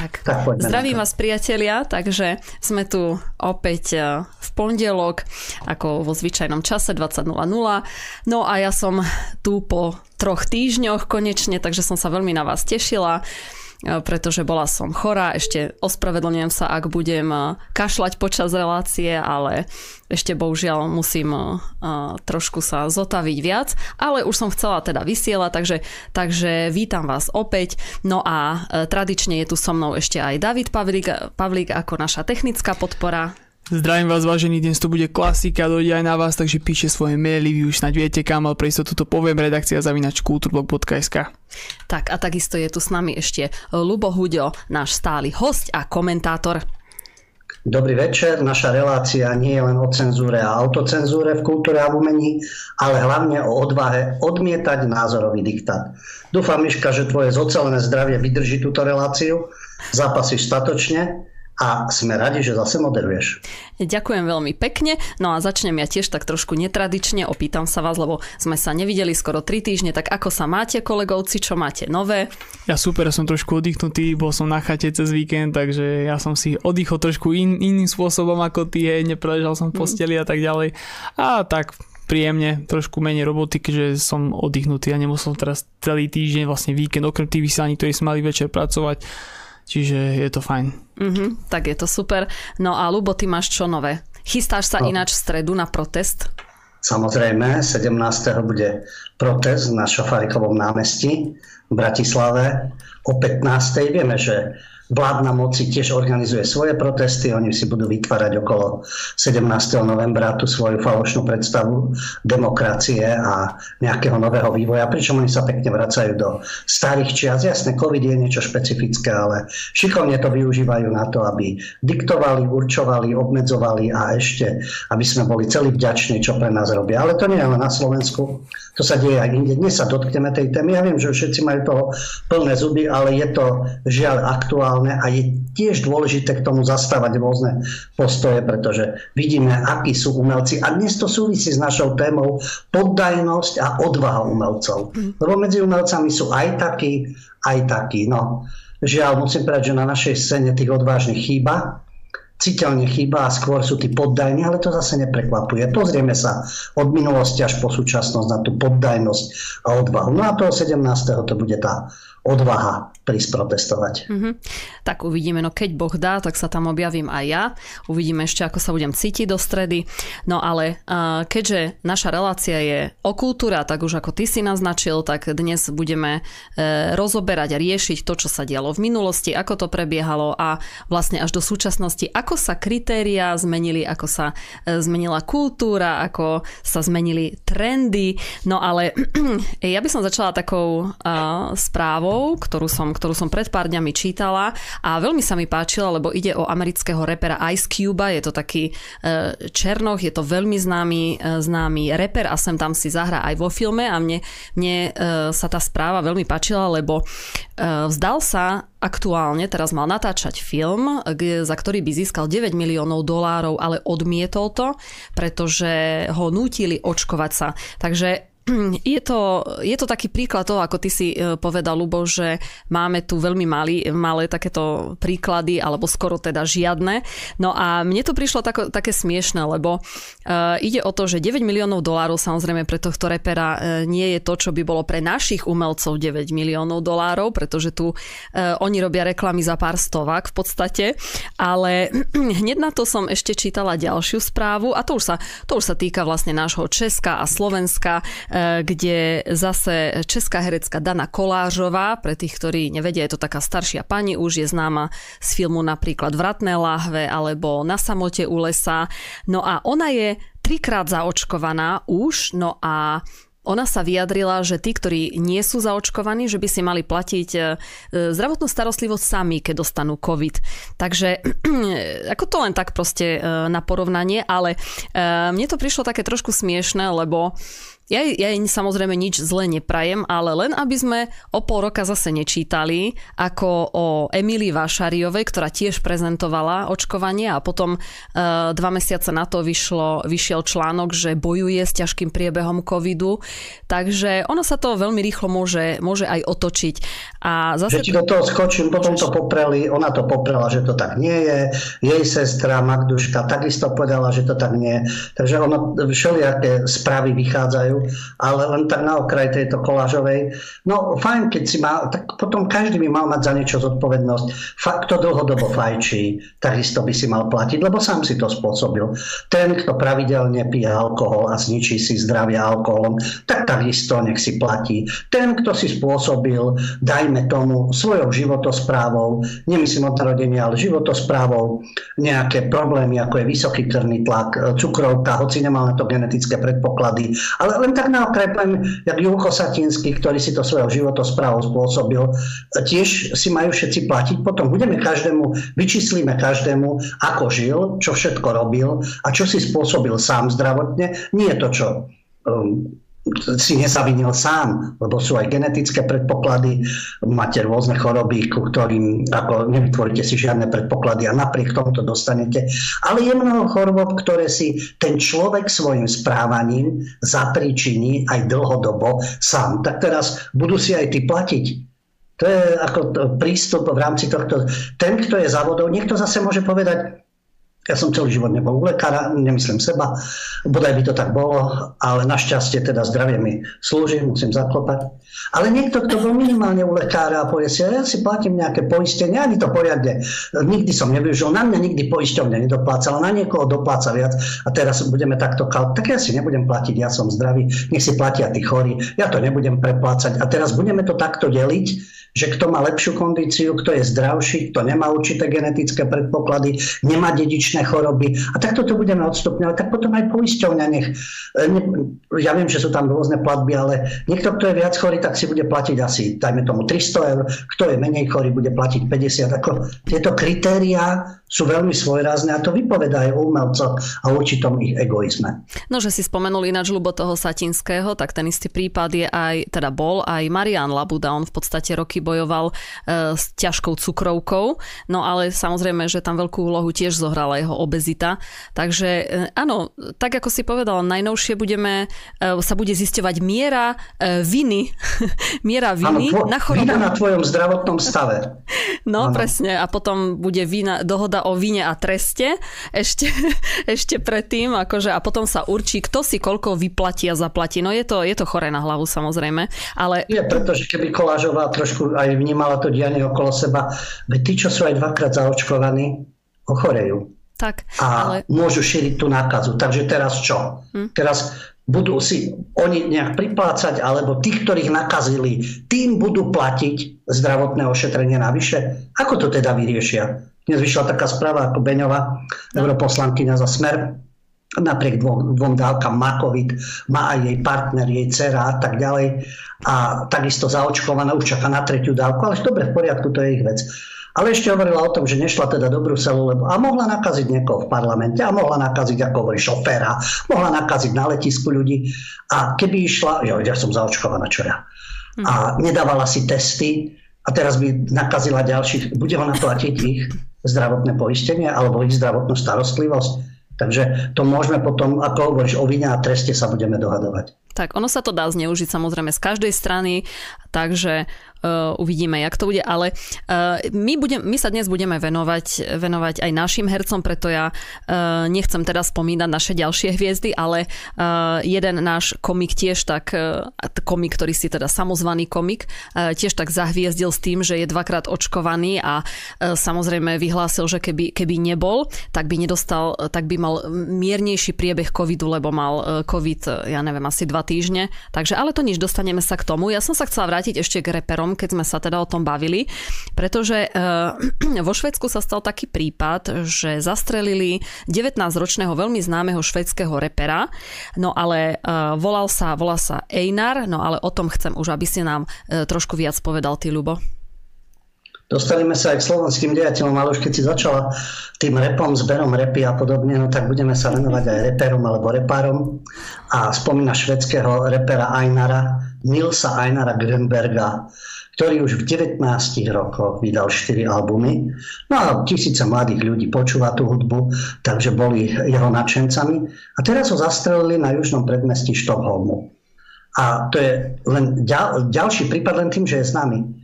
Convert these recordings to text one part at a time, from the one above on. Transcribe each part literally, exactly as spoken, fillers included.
Tak, tak zdravím vás, priatelia, takže sme tu opäť v pondelok, ako vo zvyčajnom čase dvadsať nula nula. No a ja som tu po troch týždňoch konečne, takže som sa veľmi na vás tešila, pretože bola som chorá. Ešte ospravedlňujem sa, ak budem kašľať počas relácie, ale ešte bohužiaľ musím trošku sa zotaviť viac, ale už som chcela teda vysielať, takže, takže vítam vás opäť. No a tradične je tu so mnou ešte aj David Pavlík, Pavlík ako naša technická podpora. Zdravím vás, vážený, dnes to bude klasika, dojde aj na vás, takže píšte svoje maily, vy už snáď viete kam, ale prejsto tuto poviem, redakcia zavinač kulturblog bodka es ká. Tak a takisto je tu s nami ešte Ľubo Huďo, náš stály hosť a komentátor. Dobrý večer, naša relácia nie je len o cenzúre a autocenzúre v kultúre a umení, ale hlavne o odvahe odmietať názorový diktát. Dúfam, Miška, že tvoje zocelené zdravie vydrží túto reláciu, zápasíš statočne. A sme radi, že zase moderuješ. Ďakujem veľmi pekne. No a začnem ja tiež tak trošku netradične. Opýtam sa vás, lebo sme sa nevideli skoro tri týždne. Tak ako sa máte, kolegovci? Čo máte nové? Ja super, som trošku oddychnutý. Bol som na chate cez víkend, takže ja som si oddychol trošku in, iným spôsobom ako ty. Hej, nepreležal som v posteli a tak ďalej. A tak príjemne, trošku menej roboty, keďže som oddychnutý. Ja nemusel teraz celý týždeň, vlastne víkend, okrem tých vysielaní, ktorí sme mali večer pracovať. Čiže je to fajn. Uh-huh, tak je to super. No a Ľubo, ty máš čo nové? Chystáš sa no. ináč v stredu na protest? Samozrejme, sedemnásteho bude protest na Šafarikovom námestí v Bratislave. O pätnástej vieme, že vládna moci tiež organizuje svoje protesty. Oni si budú vytvárať okolo sedemnásteho novembra tú svoju falošnú predstavu demokracie a nejakého nového vývoja. Pričom oni sa pekne vracajú do starých čias. Jasne, COVID je niečo špecifické, ale šikovne to využívajú na to, aby diktovali, určovali, obmedzovali a ešte, aby sme boli celí vďační, čo pre nás robia. Ale to nie je len na Slovensku. To sa deje aj inde. Dnes sa dotkneme tej témy. Ja viem, že všetci majú toho plné zuby, ale je to žiaľ aktuálne a je tiež dôležité k tomu zastávať rôzne postoje, pretože vidíme, akí sú umelci. A dnes to súvisí s našou témou poddajnosť a odvaha umelcov. Lebo medzi umelcami sú aj takí, aj takí. No, žiaľ, musím povedať, že na našej scéne tých odvážnych chýba. Citeľne chýba a skôr sú tí poddajní, ale to zase neprekvapuje. Pozrieme sa od minulosti až po súčasnosť na tú poddajnosť a odvahu. No a toho sedemnásteho to bude tá odvaha prísť protestovať. Mm-hmm. Tak uvidíme, no keď Boh dá, tak sa tam objavím aj ja. Uvidíme ešte, ako sa budem cítiť do stredy. No ale uh, keďže naša relácia je o kultúre, tak už ako ty si naznačil, tak dnes budeme uh, rozoberať a riešiť to, čo sa dialo v minulosti, ako to prebiehalo a vlastne až do súčasnosti, ako sa kritériá zmenili, ako sa uh, zmenila kultúra, ako sa zmenili trendy. No ale ja by som začala takou uh, správou, Ktorú som, ktorú som pred pár dňami čítala a veľmi sa mi páčila, lebo ide o amerického repera Ice Cube. Je to taký černoch, je to veľmi známy, známy reper a sem tam si zahrá aj vo filme a mne, mne sa tá správa veľmi páčila, lebo vzdal sa aktuálne, teraz mal natáčať film, za ktorý by získal deväť miliónov dolárov, ale odmietol to, pretože ho nútili očkovať sa. Takže Je to, je to taký príklad toho, ako ty si povedal, Ľubo, že máme tu veľmi malý, malé takéto príklady, alebo skoro teda žiadne. No a mne to prišlo tako, také smiešné, lebo uh, ide o to, že deväť miliónov dolárov samozrejme pre tohto repera uh, nie je to, čo by bolo pre našich umelcov deväť miliónov dolárov, pretože tu uh, oni robia reklamy za pár stovák v podstate, ale hneď na to som ešte čítala ďalšiu správu a to už sa, to už sa týka vlastne nášho Česka a Slovenska, kde zase česká herecká Dana Kolářová, pre tých, ktorí nevedia, je to taká staršia pani, už je známa z filmu napríklad Vratné láhve alebo Na samote u lesa. No a ona je trikrát zaočkovaná už, no a ona sa vyjadrila, že tí, ktorí nie sú zaočkovaní, že by si mali platiť zdravotnú starostlivosť sami, keď dostanú COVID. Takže ako to len tak proste na porovnanie, ale mne to prišlo také trošku smiešné, lebo Ja, ja im samozrejme nič zle neprajem, ale len aby sme o pol roka zase nečítali, ako o Emílii Vášariovej, ktorá tiež prezentovala očkovanie a potom e, dva mesiace na to vyšlo, vyšiel článok, že bojuje s ťažkým priebehom covidu. Takže ono sa to veľmi rýchlo môže, môže aj otočiť. A zase... Že ti do toho skočím, potom to popreli, ona to poprela, že to tak nie je. Jej sestra Magduška takisto povedala, že to tak nie je. Takže ono všelijaké správy vychádzajú, ale len tak na okraj tejto kolážovej. No fajn, keď si mal, tak potom každý by mal mať za niečo zodpovednosť. Fakt, kto dlhodobo fajčí, takisto by si mal platiť, lebo sám si to spôsobil. Ten, kto pravidelne pije alkohol a zničí si zdravie alkoholom, tak takisto nech si platí. Ten, kto si spôsobil, dajme tomu, svojou životosprávou, nemyslím od narodenia, ale životosprávou, nejaké problémy, ako je vysoký krvný tlak, cukrovka, hoci nemal na to genetické predpoklady, ale len tak na okraj, jak Julko Satinský, ktorý si to svojou životosprávou spôsobil, tiež si majú všetci platiť. Potom budeme každému, vyčíslíme každému, ako žil, čo všetko robil a čo si spôsobil sám zdravotne. Nie to, čo um, si nezavinil sám, lebo sú aj genetické predpoklady, máte rôzne choroby, ku ktorým ako nevytvoríte si žiadne predpoklady a napriek tomu to dostanete. Ale je mnoho chorôb, ktoré si ten človek svojim správaním zapríčiní aj dlhodobo sám. Tak teraz budú si aj ty platiť. To je ako prístup v rámci tohto. Ten, kto je za vodou, niekto zase môže povedať, ja som celý život nebol u lekára, nemyslím seba, bodaj by to tak bolo, ale našťastie teda zdravie mi slúži, musím zaklopať. Ale niekto, kto bol minimálne u lekára a povie si, ja si platím nejaké poistenie, ani to poriadne, nikdy som nevyužil, na mňa nikdy poisťovne nedoplácala, na niekoho dopláca viac a teraz budeme takto kalkovať, tak ja si nebudem platiť, ja som zdravý, nech si platia tí chorí, ja to nebudem preplácať a teraz budeme to takto deliť, že kto má lepšiu kondíciu, kto je zdravší, kto nemá určité genetické predpoklady, nemá dedičné choroby. A takto to budeme odstupňovať. Tak potom aj poisťovňa nech. Ne, ja viem, že sú tam rôzne platby, ale niekto, kto je viac chorý, tak si bude platiť asi, dajme tomu, tristo eur. Kto je menej chorý, bude platiť päťdesiat. Ako, tieto kritériá sú veľmi svojrázne a to vypovedá aj o umelcoch a o určitom ich egoizme. No, že si spomenul ináč Ľubo toho Satinského, tak ten istý prípad je aj, teda bol aj Marián Labuda. On v podstate roky bojoval e, s ťažkou cukrovkou, no ale samozrejme, že tam veľkú úlohu tiež zohrala jeho obezita. Takže e, áno, tak ako si povedal, najnovšie budeme, e, sa bude zisťovať miera e, viny. miera viny. Áno, na chorobu. Vina na tvojom zdravotnom stave. No, áno. Presne. A potom bude vina, dohoda o vine a treste ešte, ešte predtým, akože, a potom sa určí, kto si koľko vyplatí a zaplatí. No je to, je to chore na hlavu samozrejme, ale... Je, pretože keby Kolážová trošku aj vnímala to dianie okolo seba, veď tí, čo sú aj dvakrát zaočkovaní, ochorejú. Tak, ale... A môžu šíriť tú nákazu. Takže teraz čo? Hm? Teraz budú si oni nejak priplácať, alebo tých, ktorých nakazili, tým budú platiť zdravotné ošetrenie navyše? Ako to teda vyriešia? Dnes vyšla taká správa ako Beňová, europoslankyňa za Smer, napriek dvom, dvom dávkam má COVID, má aj jej partner, jej dcera a tak ďalej. A takisto zaočkovaná, už čaká na tretiu dávku, ale dobre, v poriadku, to je ich vec. Ale ešte hovorila o tom, že nešla teda do Bruselu, lebo a mohla nakaziť niekoho v parlamente, a mohla nakaziť, ako hovorí, šoféra, mohla nakaziť na letisku ľudí. A keby išla, jo, ja som zaočkovaná, čo ja. A nedávala si testy a teraz by nakazila ďalších, bude ona platiť ich zdravotné poistenie alebo ich zdravotnú starostlivosť. Takže to môžeme potom, ako hovoríš, o vine a treste sa budeme dohadovať. Tak, ono sa to dá zneužiť samozrejme z každej strany, takže uh, uvidíme, jak to bude, ale uh, my, budem, my sa dnes budeme venovať, venovať aj našim hercom, preto ja uh, nechcem teraz spomínať naše ďalšie hviezdy, ale uh, jeden náš komik tiež tak, uh, komik, ktorý si teda samozvaný komik, uh, tiež tak zahviezdil s tým, že je dvakrát očkovaný a uh, samozrejme vyhlásil, že keby, keby nebol, tak by nedostal, tak by mal miernejší priebeh covidu, lebo mal uh, covid, ja neviem, asi dva týždne. Takže ale to nič, dostaneme sa k tomu. Ja som sa chcela vrátiť ešte k reperom, keď sme sa teda o tom bavili, pretože e, vo Švédsku sa stal taký prípad, že zastrelili devätnásťročného veľmi známeho švédskeho repera, no ale e, volal sa, volal sa Einar, no ale o tom chcem už, aby si nám e, trošku viac povedal ty, Ľubo. Dostaneme sa aj k slovenským dejateľom, ale už keď si začala tým repom, zberom repy a podobne, no tak budeme sa venovať aj reperom alebo repárom. A spomína švédskeho repera Einara, Nilsa Einara Grönberga, ktorý už v devätnástich rokoch vydal štyri albumy. No a tisíce mladých ľudí počúva tú hudbu, takže boli jeho nadšencami. A teraz ho zastrelili na južnom predmestí Štokholmu. A to je len ďal, ďalší prípad len tým, že je s nami.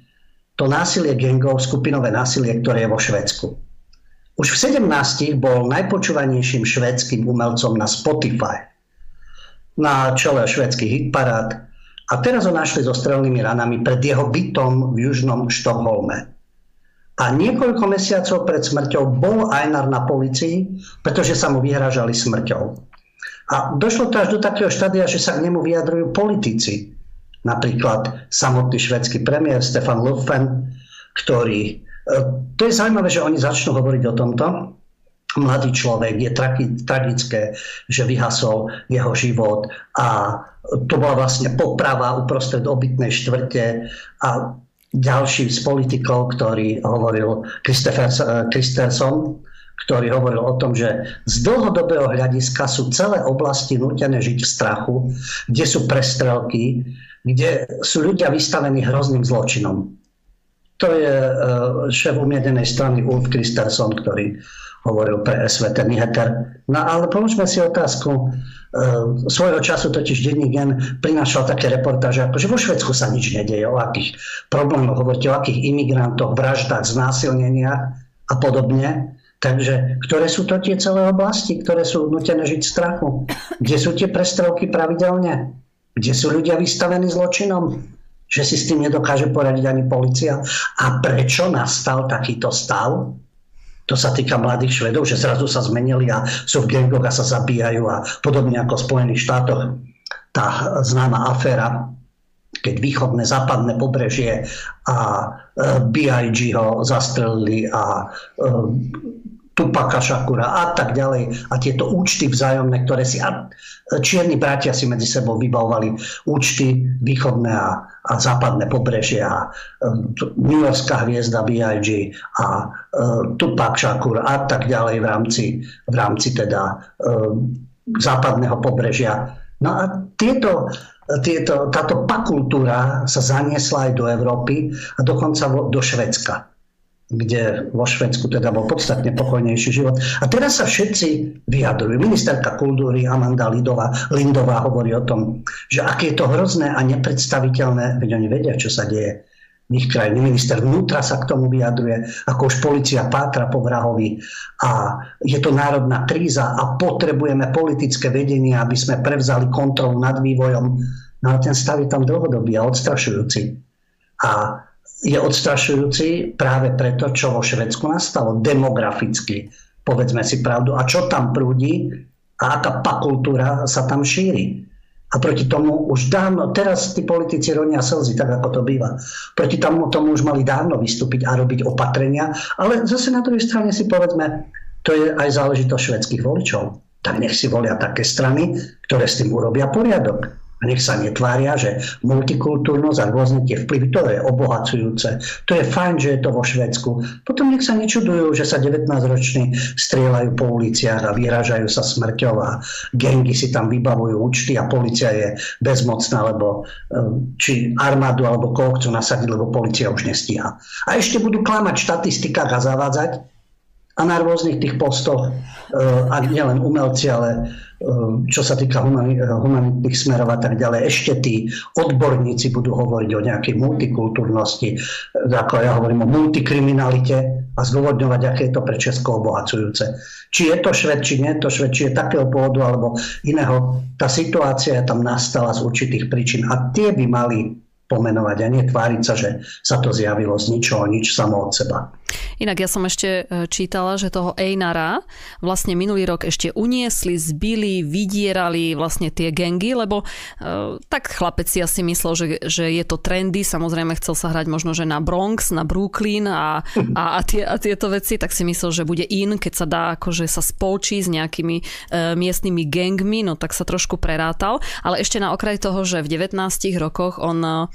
To násilie gangov, skupinové násilie, ktoré je vo Švédsku. Už v sedemnástich bol najpočúvanejším švédskym umelcom na Spotify, na čele švédskych hitparád, a teraz ho našli so strelnými ranami pred jeho bytom v južnom Štokholme. A niekoľko mesiacov pred smrťou bol Einar na polícii, pretože sa mu vyhrážali smrťou. A došlo to až do takého štádia, že sa k nemu vyjadrujú politici. Napríklad samotný švédsky premiér Stefan Löfven, ktorý... To je zaujímavé, že oni začnú hovoriť o tomto. Mladý človek, je tragické, že vyhasol jeho život a to bola vlastne poprava uprostred obytnej štvrte a ďalší z politikov, ktorý hovoril Kristersson, ktorý hovoril o tom, že z dlhodobého hľadiska sú celé oblasti nútené žiť v strachu, kde sú prestrelky, kde sú ľudia vystavení hrozným zločinom. To je šéf umiedenej strany Ulf Kristersson, ktorý hovoril pre es vé té Nyheter. No ale položme si otázku. Svojho času totiž denník N prinášal také reportáže, ako že vo Švédsku sa nič nedeje, o akých problémoch hovoríte, o akých imigrantoch, vraždách, znásilneniach a podobne. Takže ktoré sú to tie celé oblasti, ktoré sú nútené žiť v strachu? Kde sú tie prestrelky pravidelne? Kde sú ľudia vystavení zločinom, že si s tým nedokáže poradiť ani polícia. A prečo nastal takýto stav? To sa týka mladých Švedov, že zrazu sa zmenili a sú v gangoch a sa zabíjajú a podobne ako v Spojených štátoch. Tá známa aféra, keď východné, západné pobrežie a bé í gé ho zastrelili a Tupaka Shakura a tak ďalej. A tieto účty vzájomné, ktoré si a čierni bratia si medzi sebou vybavovali, účty východné a, a západné pobrežie a New Yorkská hviezda bé í gé a Tupac Shakur a tak ďalej v rámci, v rámci teda západného pobrežia. No a tieto, tieto, táto pakultúra sa zaniesla aj do Európy a dokonca do Švédska, kde vo Švédsku teda bol podstatne pokojnejší život. A teraz sa všetci vyjadrujú. Ministerka kultúry Amanda Lindová, Lindová hovorí o tom, že aké je to hrozné a nepredstaviteľné, veď oni vedia, čo sa deje v ich krajine. Minister vnútra sa k tomu vyjadruje, ako už polícia pátra po vrahovi a je to národná kríza a potrebujeme politické vedenie, aby sme prevzali kontrolu nad vývojom. No a ten stav je tam dlhodobý a odstrašujúci. A je odstrašujúci práve preto, čo vo Švédsku nastalo demograficky, povedzme si pravdu, a čo tam prúdi a aká pakultúra sa tam šíri. A proti tomu už dávno, teraz tí politici ronia slzy, tak ako to býva. Proti tomu, tomu už mali dávno vystúpiť a robiť opatrenia, ale zase na druhej strane si povedzme, to je aj záležitosť švédskych voličov. Tak nech si volia také strany, ktoré s tým urobia poriadok. A nech sa netvária, že multikultúrnosť a rôzne tie vplyvy, to je obohacujúce. To je fajn, že je to vo Švédsku. Potom nech sa nečudujú, že sa devätnásťroční strieľajú po uliciach a vyhrážajú sa smrťou a gangy si tam vybavujú účty a polícia je bezmocná, lebo či armádu alebo koho chcú nasadiť, lebo polícia už nestíha. A ešte budú klamať v štatistikách a zavádzať a na rôznych tých postoch, a nielen umelci, ale čo sa týka humanitných smerov a tak ďalej. Ešte tí odborníci budú hovoriť o nejakej multikultúrnosti, ako ja hovorím o multikriminalite a zdôvodňovať, aké je to pre Česko obohacujúce. Či je to Švéd, či nie je to Švéd, či je takého pôvodu alebo iného. Tá situácia tam nastala z určitých príčin a tie by mali pomenovať a netváriť sa, že sa to zjavilo z ničoho, nič samo od seba. Inak ja som ešte čítala, že toho Einara vlastne minulý rok ešte uniesli, zbili, vydierali vlastne tie gangy, lebo e, tak chlapec si asi myslel, že, že je to trendy, samozrejme chcel sa hrať možno, že na Bronx, na Brooklyn a, a, a, tie, a tieto veci, tak si myslel, že bude in, keď sa dá akože sa spolčí s nejakými e, miestnymi gangmi, no tak sa trošku prerátal, ale ešte na okraj toho, že v devätnástich rokoch on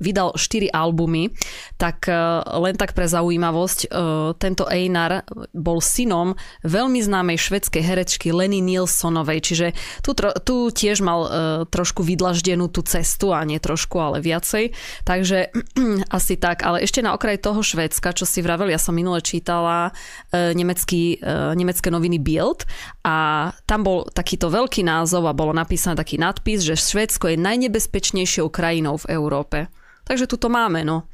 vydal štyri albumy, tak len tak pre zaujímavosť, tento Einar bol synom veľmi známej švedskej herečky Lenny Nilssonovej, čiže tu, tu tiež mal trošku vydlaždenú tú cestu, a nie trošku, ale viacej, takže asi tak. Ale ešte na okraj toho Švédska, čo si vravel, ja som minule čítala nemecký, nemecké noviny Bild a tam bol takýto veľký názov a bolo napísaný taký nadpis, že Švédsko je najnebezpečnejšou krajinou v Európe. Takže tu to máme, no.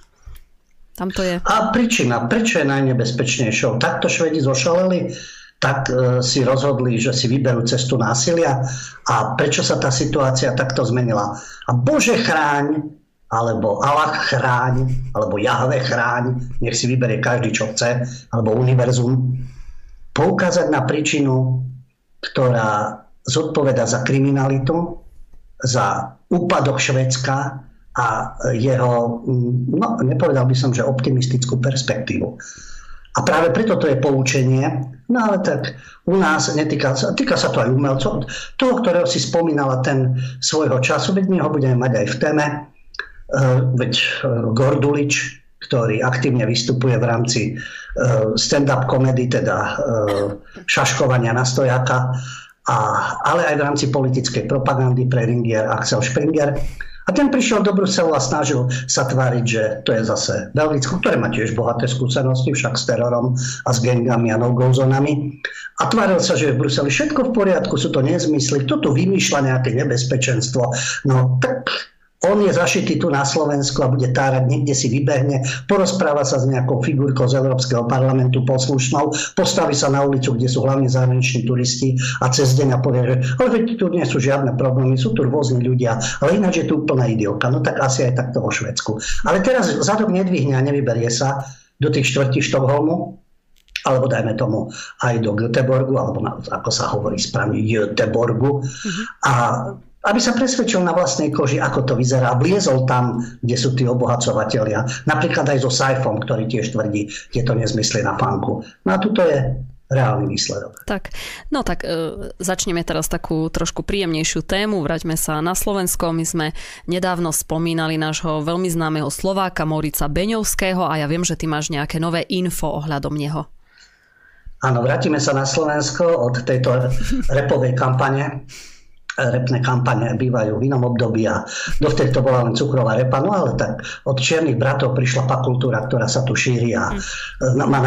Tam to je. A príčina, prečo je najnebezpečnejšou? Takto Švédi zošaleli, tak e, si rozhodli, že si vyberú cestu násilia. A prečo sa tá situácia takto zmenila? A Bože chráň, alebo Allah chráň, alebo Jahve chráň, nech si vyberie každý, čo chce, alebo univerzum, poukázať na príčinu, ktorá zodpoveda za kriminalitu, za úpadok Švédska a jeho, no nepovedal by som, že optimistickú perspektívu. A práve preto to je poučenie, no ale tak u nás netýka, týka sa to aj umelcov, toho, ktorého si spomínala ten svojho času, veď my ho budeme mať aj v téme, veď Gordulič, ktorý aktívne vystupuje v rámci stand-up komedy, teda šaškovania na stojáka, a, ale aj v rámci politickej propagandy pre Ringier Axel Springer. A ten prišiel do Bruselu a snažil sa tváriť, že to je zase Belgicko, ktoré má tiež bohaté skúsenosti, však s terorom a s gangami a no-go-zonami. A tváril sa, že je v Bruseli všetko v poriadku, sú to nezmysly, kto tu vymýšľa nejaké nebezpečenstvo. No tak on je zašitý tu na Slovensku a bude tárať, niekde si vybehne, porozpráva sa s nejakou figurkou z Európskeho parlamentu poslušnou, postaví sa na ulicu, kde sú hlavne zahraniční turisti a cez deň a povie, že ale tu nie sú žiadne problémy, sú tu rôzni ľudia, ale ináč je tu úplná idiota. No tak asi aj takto vo Švédsku. Ale teraz zadok nedvihne a nevyberie sa do tých štvrtí Štokholmu, alebo dajme tomu aj do Göteborgu, alebo na, ako sa hovorí správne, Göteborgu. Mm-hmm. A aby sa presvedčil na vlastnej koži, ako to vyzerá. Vliezol tam, kde sú tí obohacovatelia. Napríklad aj so Saifom, ktorý tiež tvrdí tieto nezmysly na funku. No a tuto je reálny výsledok. Tak, no tak e, začneme teraz takú trošku príjemnejšiu tému. Vráťme sa na Slovensko. My sme nedávno spomínali nášho veľmi známeho Slováka Mórica Beňovského a ja viem, že ty máš nejaké nové info ohľadom neho. Áno, vrátime sa na Slovensko od tejto repovej kampane. Repné kampane bývajú v inom období a dovtedy to bola len cukrová repa, no ale tak od čiernych bratov prišla pakultúra, ktorá sa tu šíri a má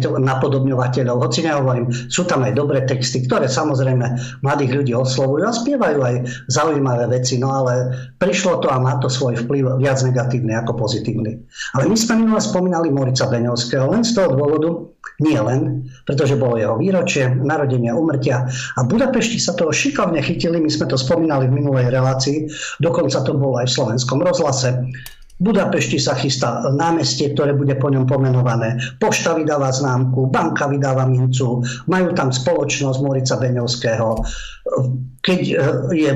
napodobňovateľov. Hoci nehovorím, sú tam aj dobré texty, ktoré samozrejme mladých ľudí oslovujú a spievajú aj zaujímavé veci, no ale prišlo to a má to svoj vplyv viac negatívny ako pozitívny. Ale my sme minule spomínali Mórica Beňovského len z toho dôvodu, nie len, pretože bolo jeho výročie, narodenia, úmrtia a Budapešti sa toho šikovne chytili, my sme to spomínali v minulej relácii, dokonca to bolo aj v Slovenskom rozhlase. V Budapešti sa chystá námestie, ktoré bude po ňom pomenované. Pošta vydáva známku, banka vydáva mincu, majú tam spoločnosť Mórica Beňovského. Keď je,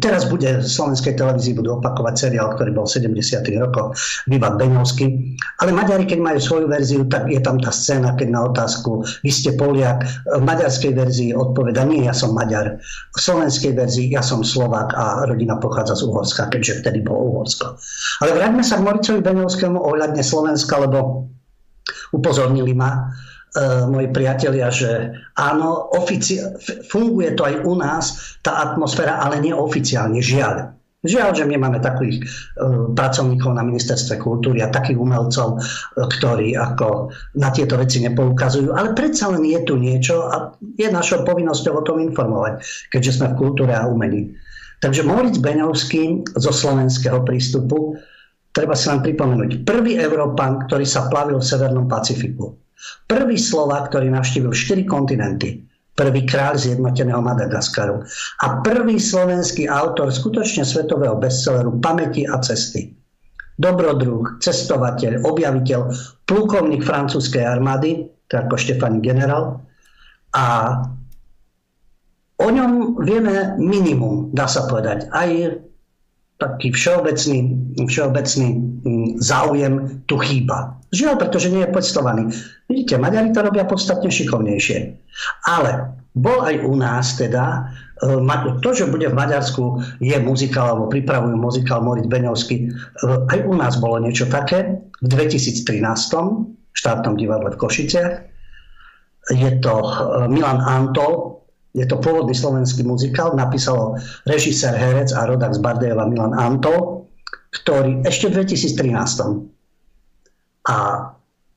teraz bude v Slovenskej televízii budú opakovať seriál, ktorý bol v sedemdesiatych rokoch, Vivat Beňovský. Ale Maďari, keď majú svoju verziu, tak je tam tá scéna, keď na otázku vy ste Poliak. V maďarskej verzii odpoveda nie, ja som Maďar. V slovenskej verzii ja som Slovák a rodina pochádza z Uhorska, keďže vtedy bolo Uhorsko. Ale vráťme sa k Móricovi Beňovskému ohľadne Slovenska, lebo upozornili ma e, moji priatelia, že áno, ofici- f- funguje to aj u nás, tá atmosféra, ale neoficiálne, žiaľ. Žiaľ, že my máme takých e, pracovníkov na ministerstve kultúry a takých umelcov, e, ktorí ako na tieto veci nepoukazujú. Ale predsa len je tu niečo a je našou povinnosťou o tom informovať, keďže sme v kultúre a umení. Takže Móric Beňovský zo slovenského prístupu. Treba si vám pripomenúť, prvý Európan, ktorý sa plavil v Severnom Pacifiku. Prvý Slovák, ktorý navštívil štyri kontinenty. Prvý kráľ zjednoteného Madagaskaru. A prvý slovenský autor skutočne svetového bestselleru Pamäti a cesty. Dobrodruh, cestovateľ, objaviteľ, plukovník francúzskej armády, to ako Štefani generál. A o ňom vieme minimum, dá sa povedať, aj taký všeobecný, všeobecný záujem tu chýba. Žiaľ, pretože nie je pestovaný. Vidíte, Maďari to robia podstatne šikovnejšie. Ale bol aj u nás teda, to, že bude v Maďarsku, je muzikál, alebo pripravujú muzikál Moritz Beňovský, aj u nás bolo niečo také v dvetisíctrinástom v štátnom divadle v Košiciach. Je to Milan Antol, je to pôvodný slovenský muzikál, napísal režisér, herec a rodák z Bardejova Milan Antol, ktorý ešte v dvetisíctrinástom a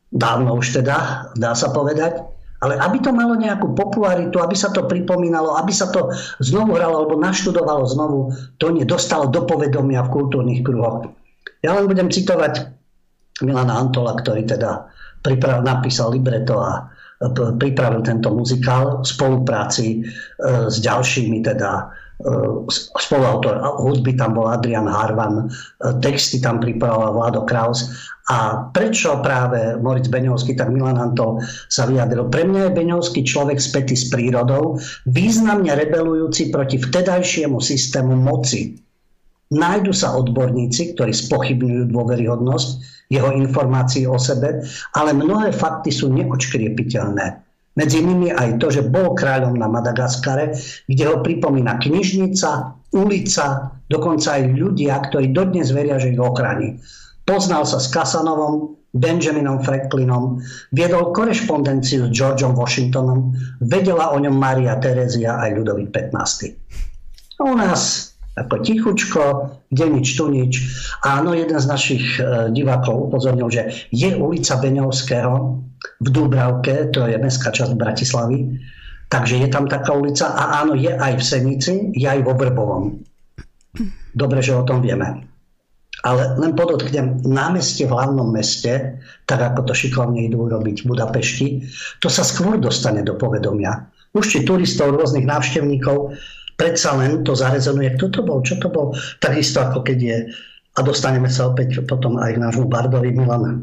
dávno už teda, dá sa povedať, ale aby to malo nejakú popularitu, aby sa to pripomínalo, aby sa to znovu hralo alebo naštudovalo znovu, to nedostalo do povedomia v kultúrnych kruhoch. Ja len budem citovať Milana Antola, ktorý teda priprav, napísal libreto a pripravil tento muzikál v spolupráci e, s ďalšími teda spoluautor hudby tam bol Adrian Harvan, texty tam pripravoval Vlado Kraus. A prečo práve Moritz Beňovský, tak Milan Antol sa vyjadril. Pre mňa je Beňovský človek spätý s prírodou, významne rebelujúci proti vtedajšiemu systému moci. Nájdu sa odborníci, ktorí spochybňujú dôveryhodnosť jeho informácií o sebe, ale mnohé fakty sú neočkriepiteľné. Medzi nimi aj to, že bol kráľom na Madagaskare, kde ho pripomína knižnica, ulica, dokonca aj ľudia, ktorí dodnes veria, že ich ochrani. Poznal sa s Cassanovom, Benjaminom Franklinom, viedol korešpondenciu s Georgeom Washingtonom, vedela o ňom Mária Terézia aj Ľudovít pätnásty. U nás ako tichučko, kde nič tu nič. Áno, jeden z našich divákov upozornil, že je ulica Beňovského v Dúbravke, to je mestská časť Bratislavy, takže je tam taká ulica a áno, je aj v Senici, je aj vo Vrbovom. Dobre, že o tom vieme. Ale len podotknem, námestie v hlavnom meste, tak ako to šikovne idú robiť v Budapešti, to sa skôr dostane do povedomia. Už či turistov, rôznych návštevníkov, predsa len to zarezonuje, kto to bol, čo to bol, takisto ako keď je, a dostaneme sa opäť potom aj k nášmu bardovi Milana.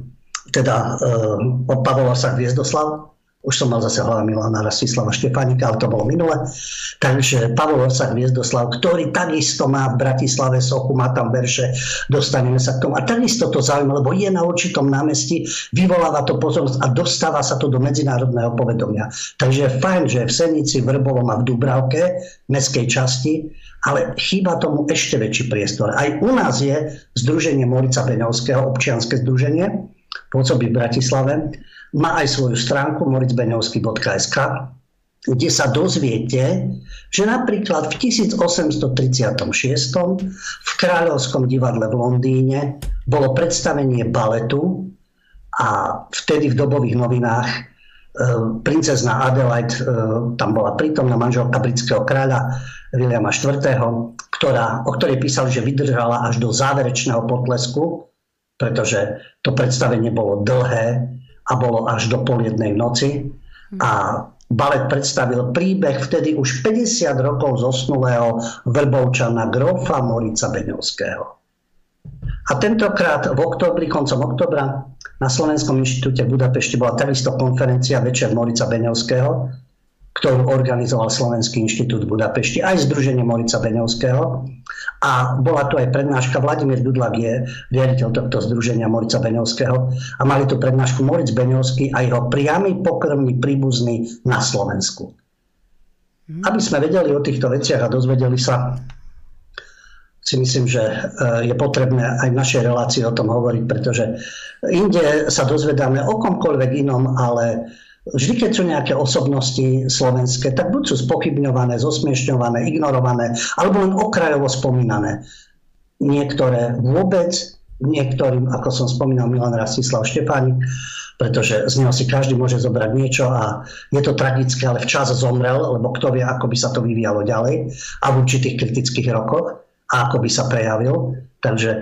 Teda eh, od Pavla sa Hviezdoslav, už som mal zase hlava Milana Rastislava Štefánika, ale to bolo minule. Takže Pavol Orsak Hviezdoslav, ktorý takisto má v Bratislave sochu, má tam verše, dostaneme sa k tomu. A takisto to zaujíma, lebo je na určitom námestí, vyvoláva to pozornosť a dostáva sa to do medzinárodného povedomia. Takže je fajn, že je v Senici, v Vrbovom a v Dúbravke, mestskej časti, ale chýba tomu ešte väčší priestor. Aj u nás je Združenie Moritza Beňovského, občianske združenie, pôsobí v Bratislave. Má aj svoju stránku moritz beňovský bodka es ká, kde sa dozviete, že napríklad v tisícosemstotridsiatom šiestom v Kráľovskom divadle v Londýne bolo predstavenie baletu a vtedy v dobových novinách e, princezna Adelaide, e, tam bola prítomná manželka britského kráľa Williama štvrtého, ktorá, o ktorej písali, že vydržala až do záverečného potlesku, pretože to predstavenie bolo dlhé, a bolo až do pol jednej noci a balet predstavil príbeh vtedy už päťdesiat rokov zosnulého Vrbovčana grófa Moritza Beňovského. A tentokrát v októbri, koncom októbra na Slovenskom inštitúte v Budapešti bola takisto konferencia Večer Moritza Beňovského, ktorú organizoval Slovenský inštitút v Budapešti, aj Združenie Moritza Beňovského. A bola tu aj prednáška, Vladimír Dudlák je riaditeľ tohto Združenia Moritza Beňovského a mali tu prednášku Moritz Beňovský a jeho priamy pokrvný príbuzný na Slovensku. Aby sme vedeli o týchto veciach a dozvedeli sa, si myslím, že je potrebné aj v našej relácii o tom hovoriť, pretože inde sa dozvedáme o komkoľvek inom, ale vždy, keď sú nejaké osobnosti slovenské, tak buď sú spochybňované, zosmiešňované, ignorované, alebo len okrajovo spomínané. Niektoré vôbec, niektorým, ako som spomínal, Milan Rastislav Štefánik, pretože z neho si každý môže zobrať niečo a je to tragické, ale včas zomrel, lebo kto vie, ako by sa to vyvíjalo ďalej a v určitých kritických rokoch a ako by sa prejavil. Takže e,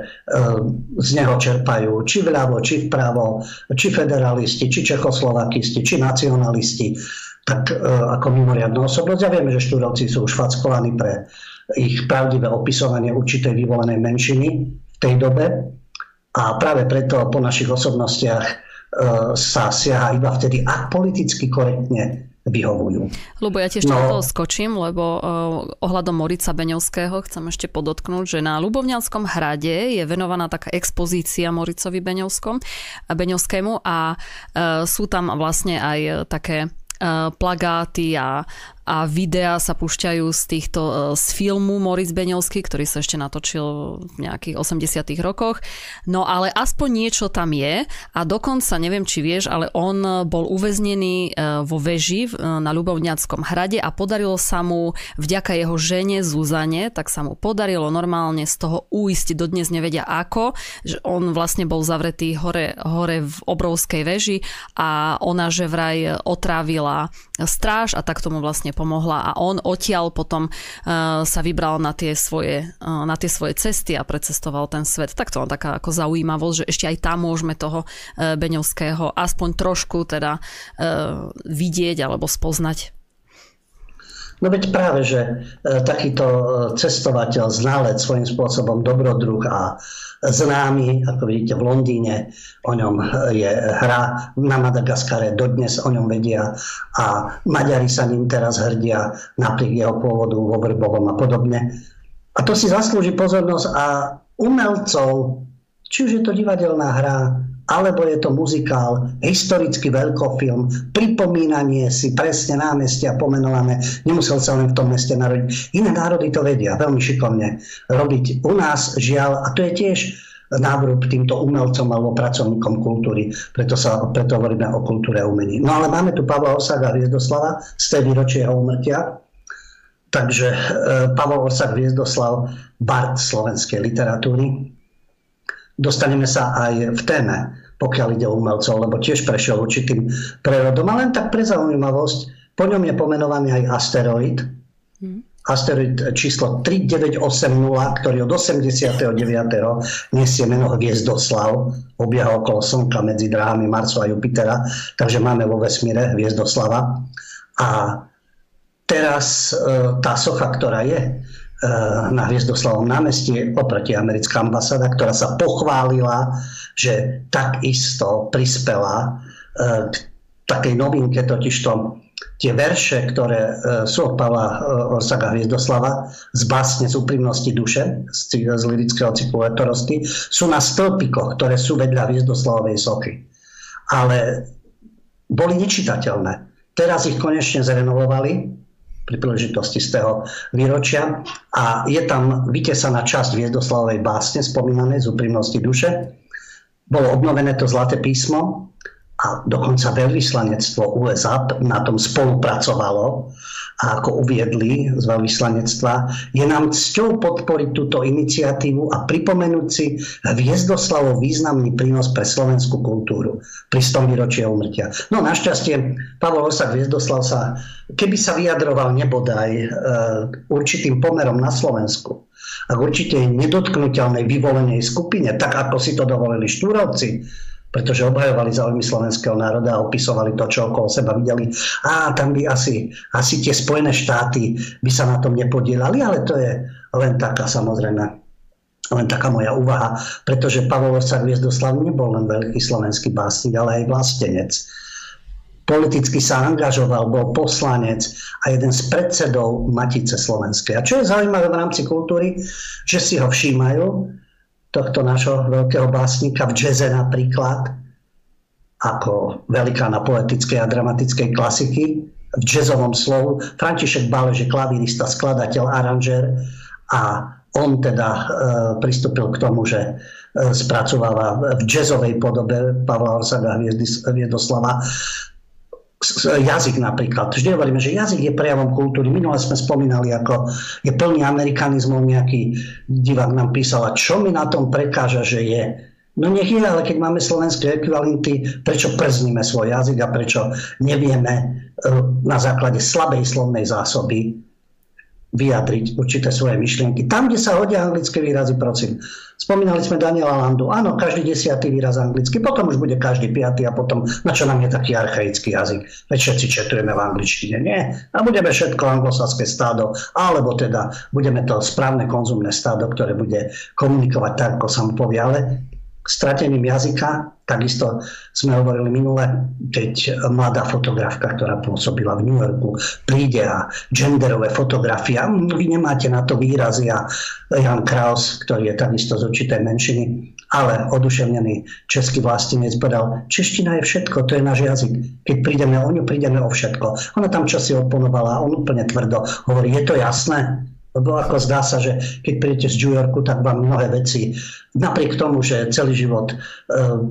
z neho čerpajú či vľavo, či vpravo, či federalisti, či čechoslovakisti, či nacionalisti, tak e, ako mimoriadna osobnosť. Ja viem, že štúrovci sú už fackovaní pre ich pravdivé opisovanie určitej vyvolenej menšiny v tej dobe a práve preto po našich osobnostiach e, sa siaha iba vtedy, ak politicky korektne vyhovujú. Ľubo, ja tiež no. na toho skočím, lebo uh, ohľadom Morica Beňovského chcem ešte podotknúť, že na Ľubovňanskom hrade je venovaná taká expozícia Moricovi Beňovskom, Beňovskému a uh, sú tam vlastne aj také plagáty a, a videá sa púšťajú z týchto, z filmu Moritz Beňovský, ktorý sa ešte natočil v nejakých osemdesiatych rokoch. No ale aspoň niečo tam je a dokonca, neviem či vieš, ale on bol uväznený vo veži na Ľubovňanskom hrade a podarilo sa mu vďaka jeho žene Zuzane, tak sa mu podarilo normálne z toho uísť, dodnes nevedia ako, že on vlastne bol zavretý hore, hore v obrovskej veži a ona že vraj otrávila stráž a tak tomu vlastne pomohla a on odtiaľ potom uh, sa vybral na tie, svoje, uh, na tie svoje cesty a precestoval ten svet. Tak to je taká ako zaujímavosť, že ešte aj tam môžeme toho uh, Beňovského aspoň trošku teda uh, vidieť alebo spoznať. No veď práve, že e, takýto cestovateľ, znalec, svojím spôsobom dobrodruh a známy, ako vidíte v Londýne, o ňom je hra, na Madagaskare dodnes o ňom vedia a Maďari sa ním teraz herdia napriek jeho pôvodu vo Vrbovom a podobne. A to si zaslúži pozornosť a umelcov, či už je to divadelná hra, alebo je to muzikál, historický veľkofilm, pripomínanie si presne námestia pomenované, nemusel sa len v tom meste narodiť. Iné národy to vedia veľmi šikovne robiť. U nás žiaľ, a to je tiež návrh týmto umelcom alebo pracovníkom kultúry, preto sa preto hovoríme o kultúre a umení. No ale máme tu Pavla Orsáka Hviezdoslava z tej výročieho úmrtia, takže Pavol Orsák Hviezdoslav, bard slovenskej literatúry. Dostaneme sa aj v téme, pokiaľ ide o umelcov, lebo tiež prešiel určitým prerodom. A len tak pre zaujímavosť, po ňom je pomenovaný aj asteroid. Asteroid číslo tri deväť osem nula, ktorý od osemdesiateho deviateho nesie meno Hviezdoslav. Obieha okolo Slnka medzi dráhami Marsu a Jupitera. Takže máme vo vesmíre Hviezdoslava. A teraz tá socha, ktorá je na Hviezdoslavom námestí oproti americká ambasáda, ktorá sa pochválila, že takisto prispela k takej novinke, totižto tie verše, ktoré sú od Pavla Orsáka Hviezdoslava z básne z úprimnosti duše, z, z lirického cyklu Etorosti, sú na stĺpikoch, ktoré sú vedľa Hviezdoslavovej sochy. Ale boli nečitateľné. Teraz ich konečne zrenovovali pri príležitosti z toho výročia. A je tam vytesaná časť Hviezdoslavovej básne, spomínanej z úprimnosti duše. Bolo obnovené to zlaté písmo a dokonca veľvyslanectvo ú es á na tom spolupracovalo. A ako uviedli z veľvyslanectva, je nám cťou podporiť túto iniciatívu a pripomenúť si Hviezdoslavov významný prínos pre slovenskú kultúru pri stom výročí úmrtia. No našťastie Pavol Orsák Hviezdoslav sa, keby sa vyjadroval nebodaj e, určitým pomerom na Slovensku a k určitej nedotknuteľnej vyvolenej skupine, tak ako si to dovolili Štúrovci, pretože obhajovali záujmy slovenského národa a opisovali to, čo okolo seba videli. A tam by asi, asi tie Spojené štáty by sa na tom nepodielali, ale to je len taká samozrejme, len taká moja úvaha, pretože Pavol Orsák Hviezdoslav nebol len veľký slovenský básnik, ale aj vlastenec. Politicky sa angažoval, bol poslanec a jeden z predsedov Matice slovenskej. A čo je zaujímavé v rámci kultúry, že si ho všímajú, tohto našho veľkého básnika v jazze napríklad, ako velikána poetickej a dramatickej klasiky, v jazzovom slovu. František Bálež je klavirista, skladateľ, aranžér a on teda e, pristúpil k tomu, že e, spracováva v jazzovej podobe Pavla Orsáka Hviezdoslava jazyk napríklad. Vždy hovoríme, že jazyk je prejavom kultúry. Minule sme spomínali, ako je plný amerikanizmov, nejaký divák nám písal, a čo mi na tom prekáža, že je. No nech je, ale keď máme slovenské ekvivalenty, prečo przníme svoj jazyk a prečo nevieme na základe slabej slovnej zásoby vyjadriť určité svoje myšlienky. Tam, kde sa hodia anglické výrazy, prosím. Spomínali sme Daniela Landu. Áno, každý desiatý výraz anglicky, potom už bude každý piatý a potom, na čo nám je taký archaický jazyk? Veď všetci četujeme v angličtine, nie? A budeme všetko anglosaské stádo, alebo teda budeme to správne konzumné stádo, ktoré bude komunikovať tak, ako sa mu povie. Ale k strateným jazyka. Takisto sme hovorili minule, keď mladá fotografka, ktorá pôsobila v New Yorku, príde a genderové fotografie. Vy nemáte na to výrazy a Jan Kraus, ktorý je takisto z určitej menšiny, ale oduševnený český vlastenec povedal, čeština je všetko, to je náš jazyk. Keď prídeme o ňu, prídeme o všetko. Ona tam čosi oponovala, on úplne tvrdo hovorí, je to jasné? Lebo ako zdá sa, že keď príjete z New Yorku, tak vám mnohé veci, napriek tomu, že celý život,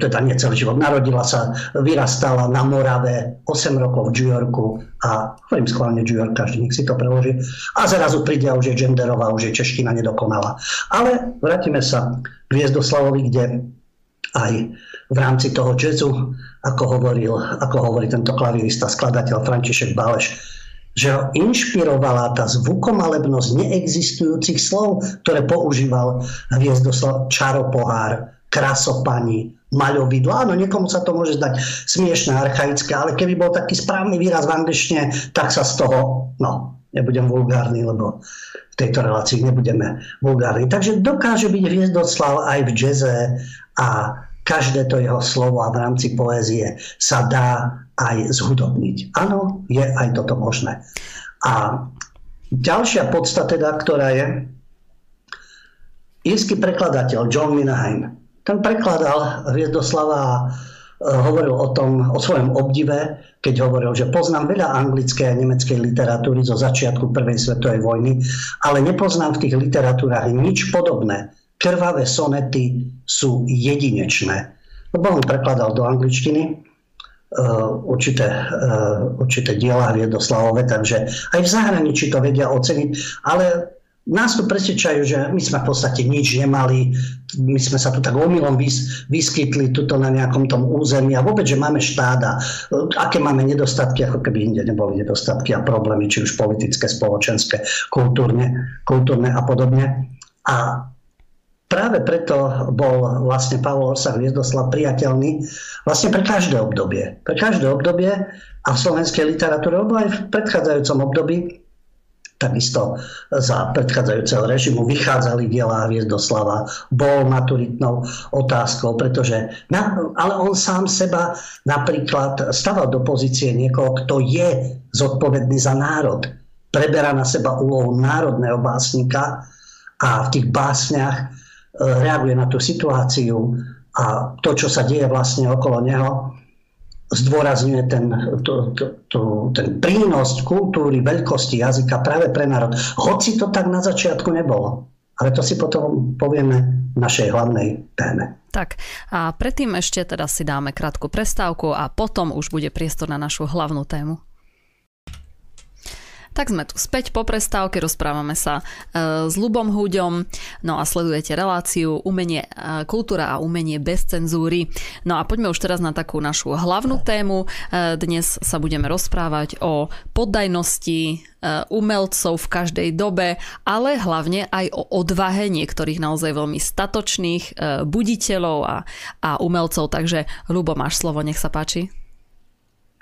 teda nie celý život, narodila sa, vyrastala na Morave, osem rokov v New Yorku a hovorím schválne New York, každý nech si to preloží a zrazu príde a už je genderová, už je čeština nedokonalá. Ale vrátime sa k Hviezdoslavovi, kde aj v rámci toho jazzu, ako hovoril, ako hovorí tento klavirista, skladateľ František Báleš, že ho inšpirovala tá zvukomalebnosť neexistujúcich slov, ktoré používal Hviezdoslav, čaropohár, krasopani, maľovidlá. No niekomu sa to môže zdať smiešné, archaické, ale keby bol taký správny výraz v angličtine, tak sa z toho, no, nebudem vulgárny, lebo v tejto relácii nebudeme vulgárni. Takže dokáže byť Hviezdoslav aj v jazze a každé to jeho slovo a v rámci poézie sa dá aj zhudobniť. Áno, je aj toto možné. A ďalšia podstata, teda, ktorá je, írsky prekladateľ John Minahan, ten prekladal Hviezdoslava a hovoril o tom, o svojom obdive, keď hovoril, že poznám veľa anglickej a nemeckej literatúry zo začiatku prvej svetovej vojny, ale nepoznám v tých literatúrach nič podobné. Krvavé sonety sú jedinečné. Lebo on prekladal do angličtiny uh, určité, uh, určité diela Hviezdoslávove, takže aj v zahraničí to vedia oceniť, ale nás tu presvedčajú, že my sme v podstate nič nemali, my sme sa tu tak omylom vys- vyskytli tuto na nejakom tom území a vôbec, že máme štát a uh, aké máme nedostatky, ako keby inde neboli nedostatky a problémy, či už politické, spoločenské, kultúrne, kultúrne a podobne. A práve preto bol vlastne Pavol Orsák Hviezdoslav priateľný vlastne pre každé obdobie. Pre každé obdobie a v slovenskej literatúre, lebo aj v predchádzajúcom období, takisto za predchádzajúceho režimu vychádzali diela Hviezdoslava, bol maturitnou otázkou, pretože, na, ale on sám seba napríklad staval do pozície niekoho, kto je zodpovedný za národ. Preberá na seba úlohu národného básnika a v tých básniach reaguje na tú situáciu a to, čo sa deje vlastne okolo neho, zdôrazňuje ten, to, to, to, ten prínos kultúry, veľkosti jazyka práve pre národ. Hoci to tak na začiatku nebolo. Ale to si potom povieme v našej hlavnej téme. Tak a predtým ešte teda si dáme krátku prestávku a potom už bude priestor na našu hlavnú tému. Tak sme tu späť po prestávke, rozprávame sa s Ľubom Húďom, no a sledujete reláciu umenie, kultúra a umenie bez cenzúry. No a poďme už teraz na takú našu hlavnú tému. Dnes sa budeme rozprávať o poddajnosti umelcov v každej dobe, ale hlavne aj o odvahe niektorých naozaj veľmi statočných buditeľov a, a umelcov. Takže Ľubo, máš slovo, nech sa páči.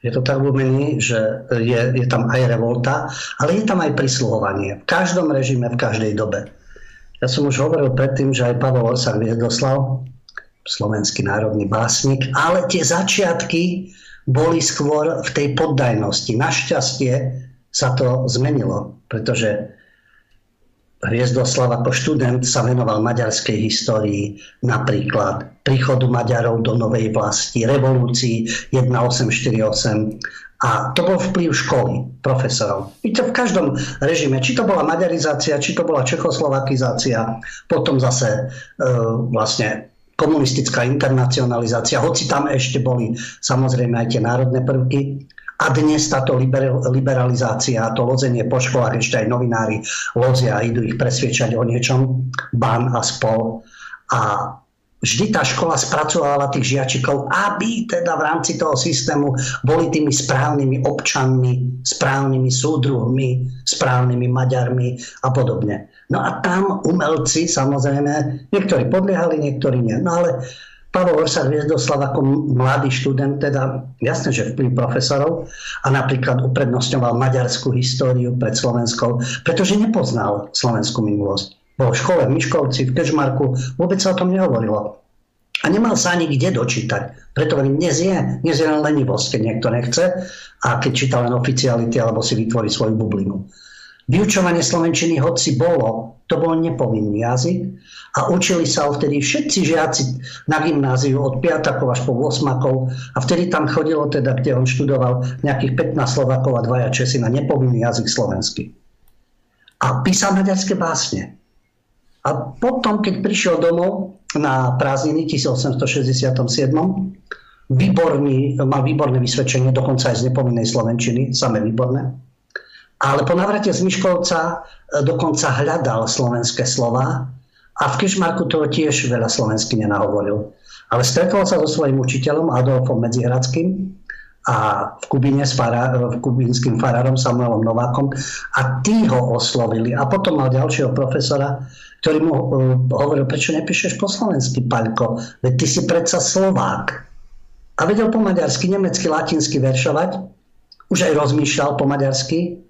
Je to tak v umení, že je, je tam aj revolta, ale je tam aj prisluhovanie. V každom režime, v každej dobe. Ja som už hovoril predtým, že aj Pavol Orsák Hviezdoslav, slovenský národný básnik, ale tie začiatky boli skôr v tej poddajnosti. Našťastie sa to zmenilo, pretože Hviezdoslav ako študent sa venoval maďarskej histórii, napríklad príchodu Maďarov do Novej vlasti, revolúcii osemnásťstoštyridsaťosem a to bol vplyv školy, profesorov. I to v každom režime, či to bola maďarizácia, či to bola čechoslovakizácia, potom zase e, vlastne komunistická internacionalizácia, hoci tam ešte boli samozrejme aj tie národné prvky. A dnes táto liberalizácia a to lozenie po školách, ešte aj novinári lozia a idú ich presviečať o niečom, ban a spol. A vždy tá škola spracovala tých žiačikov, aby teda v rámci toho systému boli tými správnymi občanmi, správnymi súdruhmi, správnymi Maďarmi a podobne. No a tam umelci samozrejme, niektorí podliehali, niektorí nie. No ale Pavol Orsák Hviezdoslav ako mladý študent, teda jasne, že vplyv profesorov a napríklad uprednostňoval maďarskú históriu pred slovenskou, pretože nepoznal slovenskú minulosť. Bol v škole v Miškovci, v Kežmarku, vôbec sa o tom nehovorilo. A nemal sa ani kde dočítať. Preto hovorím, dnes je, dnes je len lenivosť, keď niekto nechce a keď číta len oficiality alebo si vytvorí svoju bublinu. Vyučovanie slovenčiny, hoci bolo, to bol nepovinný jazyk a učili sa ho vtedy všetci žiaci na gymnáziu od piatakov až po osmakov a vtedy tam chodilo, teda, kde on študoval, nejakých pätnásť Slovákov a dvaja Česi na nepovinný jazyk slovenský. A písal maďarské básne. A potom, keď prišiel domov, na prázdniny tisícosemstošesťdesiatsedem. Výborný, mal výborné vysvedčenie, dokonca aj z nepovinnej slovenčiny, samé výborné. Ale po návrate z Miškolca dokonca hľadal slovenské slova a v Kišmarku toho tiež veľa slovenský nenahovoril. Ale stretol sa so svojím učiteľom Adolfom Medzihradským a v Kubine s fara, kubínským farárom Samuelom Novákom a tí ho oslovili. A potom mal ďalšieho profesora, ktorý mu hovoril, prečo nepíšeš po slovensky, Paľko? Veď ty si predsa Slovák. A vedel po maďarsky, nemecky, latinsky veršovať. Už aj rozmýšľal po maďarsky.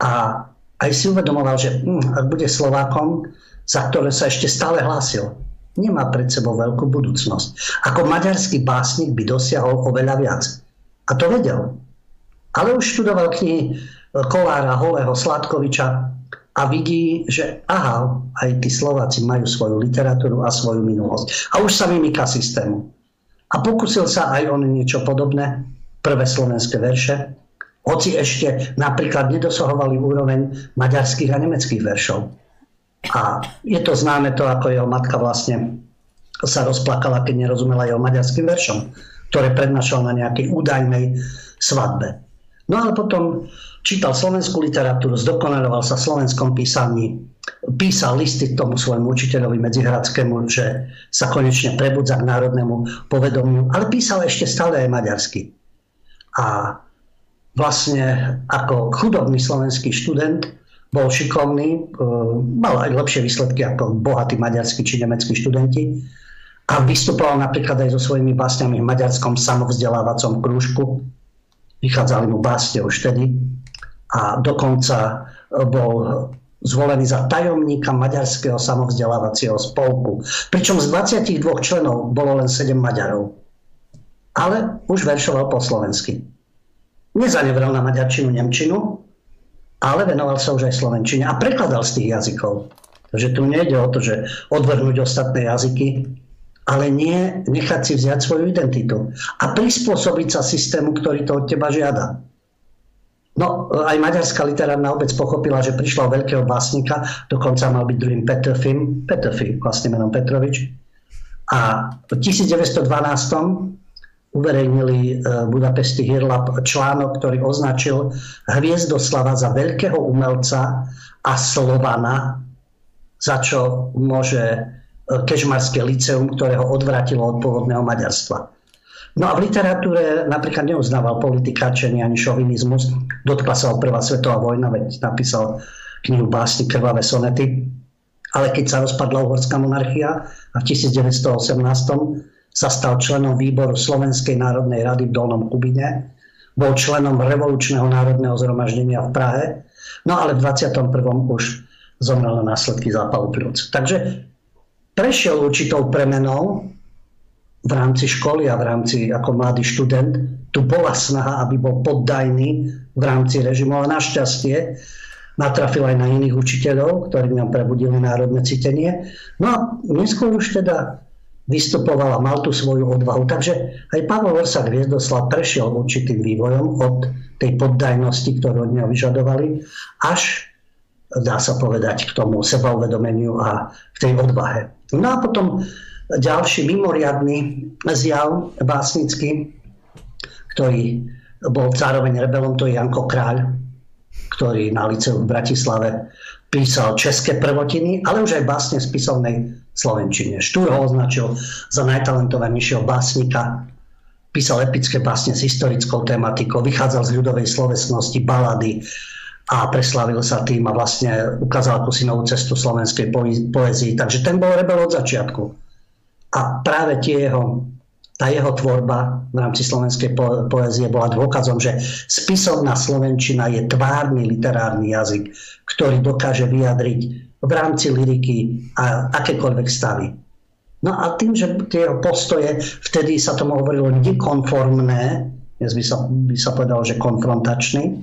A aj si uvedomoval, že hm, ak bude Slovákom, za ktoré sa ešte stále hlásil, nemá pred sebou veľkú budúcnosť. Ako maďarský básnik by dosiahol oveľa viac. A to vedel. Ale už študoval knihy Kolára, Holého, Sládkoviča, a vidí, že aha, aj tí Slováci majú svoju literatúru a svoju minulosť. A už sa vymýka systému. A pokúsil sa aj on niečo podobné, prvé slovenské verše, hoci ešte napríklad nedosahovali úroveň maďarských a nemeckých veršov. A je to známe to, ako jeho matka vlastne sa rozplakala, keď nerozumela jeho maďarským veršom, ktoré prednášal na nejakej údajnej svadbe. No ale potom čítal slovenskú literatúru, zdokonaloval sa v slovenskom písaní, písal listy tomu svojmu učiteľovi Medzihradskému, že sa konečne prebudza k národnému povedomiu, ale písal ešte stále aj maďarsky. A vlastne ako chudobný slovenský študent bol šikovný, mal aj lepšie výsledky ako bohatí maďarskí či nemeckí študenti a vystupoval napríklad aj so svojimi básňami v maďarskom samovzdelávacom krúžku. Vychádzali mu básne už vtedy a dokonca bol zvolený za tajomníka maďarského samovzdelávacieho spolku. Pričom z dvadsiatich dvoch členov bolo len sedem Maďarov. Ale už veršoval po slovensky. Nezanevral na maďarčinu, nemčinu, ale venoval sa už aj slovenčine a prekladal z tých jazykov. Takže tu nejde o to, že odvrhnúť ostatné jazyky, ale nie nechať si vziať svoju identitu a prispôsobiť sa systému, ktorý to od teba žiada. No, aj maďarská literárna obec pochopila, že prišla veľkého básnika, dokonca mal byť druhým Petőfim, Petőfi, vlastne menom Petrovič. A v tisícdeväťstodvanásť uverejnili Budapešti Hírlap článok, ktorý označil Hviezdoslava za veľkého umelca a Slovana, za čo môže Kežmarské liceum, ktoré ho odvratilo od pôvodného maďarstva. No a v literatúre napríklad neuznával politikačenie ani šovinizmus. Dotkla sa ho prvá svetová vojna, veď napísal knihu básni Krvavé sonety. Ale keď sa rozpadla uhorská monarchia a v tisícdeväťstoosemnásť sa stal členom výboru Slovenskej národnej rady v Dolnom Kubine, bol členom revolučného národného zhromaždenia v Prahe, no ale v dvadsiatom prvom už zomrel na následky zápalu pľúc. Takže prešiel určitou premenou v rámci školy a v rámci ako mladý študent. Tu bola snaha, aby bol poddajný v rámci režimu, ale našťastie natrafil aj na iných učiteľov, ktorí nám prebudili národné cítenie. No a neskôr už teda vystupoval a mal tú svoju odvahu. Takže aj Pavol Orsak Hviezdoslav prešiel určitým vývojom od tej poddajnosti, ktorú od neho vyžadovali, až dá sa povedať k tomu sebauvedomeniu a k tej odvahe. No a potom ďalší mimoriadny zjav básnický, ktorý bol zároveň rebelom, to je Janko Kráľ, ktorý na liceu v Bratislave písal české prvotiny, ale už aj básne v spisovnej slovenčine. Štúr ho označil za najtalentovanejšieho básnika, písal epické básne s historickou tematikou, vychádzal z ľudovej slovesnosti, balady, a preslavil sa tým a vlastne ukázal akúsi novú cestu slovenskej poézii. Takže ten bol rebel od začiatku. A práve tie jeho, tá jeho tvorba v rámci slovenskej po- poézie bola dôkazom, že spisovná slovenčina je tvárny literárny jazyk, ktorý dokáže vyjadriť v rámci lyriky a akékoľvek stavy. No a tým, že tie postoje, vtedy sa tomu hovorilo nekonformné, dnes by sa, by sa povedalo, že konfrontačný,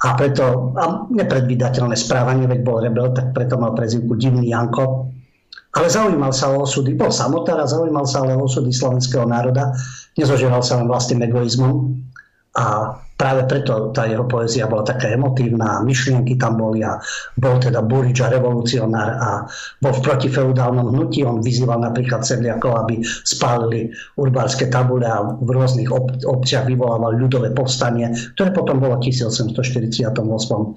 a preto a nepredvídateľné správanie, veď bol rebel, tak preto mal prezývku Divný Janko. Ale zaujímal sa o osudy, bol samotár a zaujímal sa ale o osudy slovenského národa, nezožieval sa len vlastným egoizmom. A práve preto tá jeho poézia bola taká emotívna, myšlienky tam boli a bol teda burič a revolucionár a bol v protifeudálnom hnutí. On vyzýval napríklad sedliakov, aby spálili urbárske tabule a v rôznych ob- obciach vyvolával ľudové povstanie, ktoré potom bolo tisícosemstoštyridsiatom ôsmom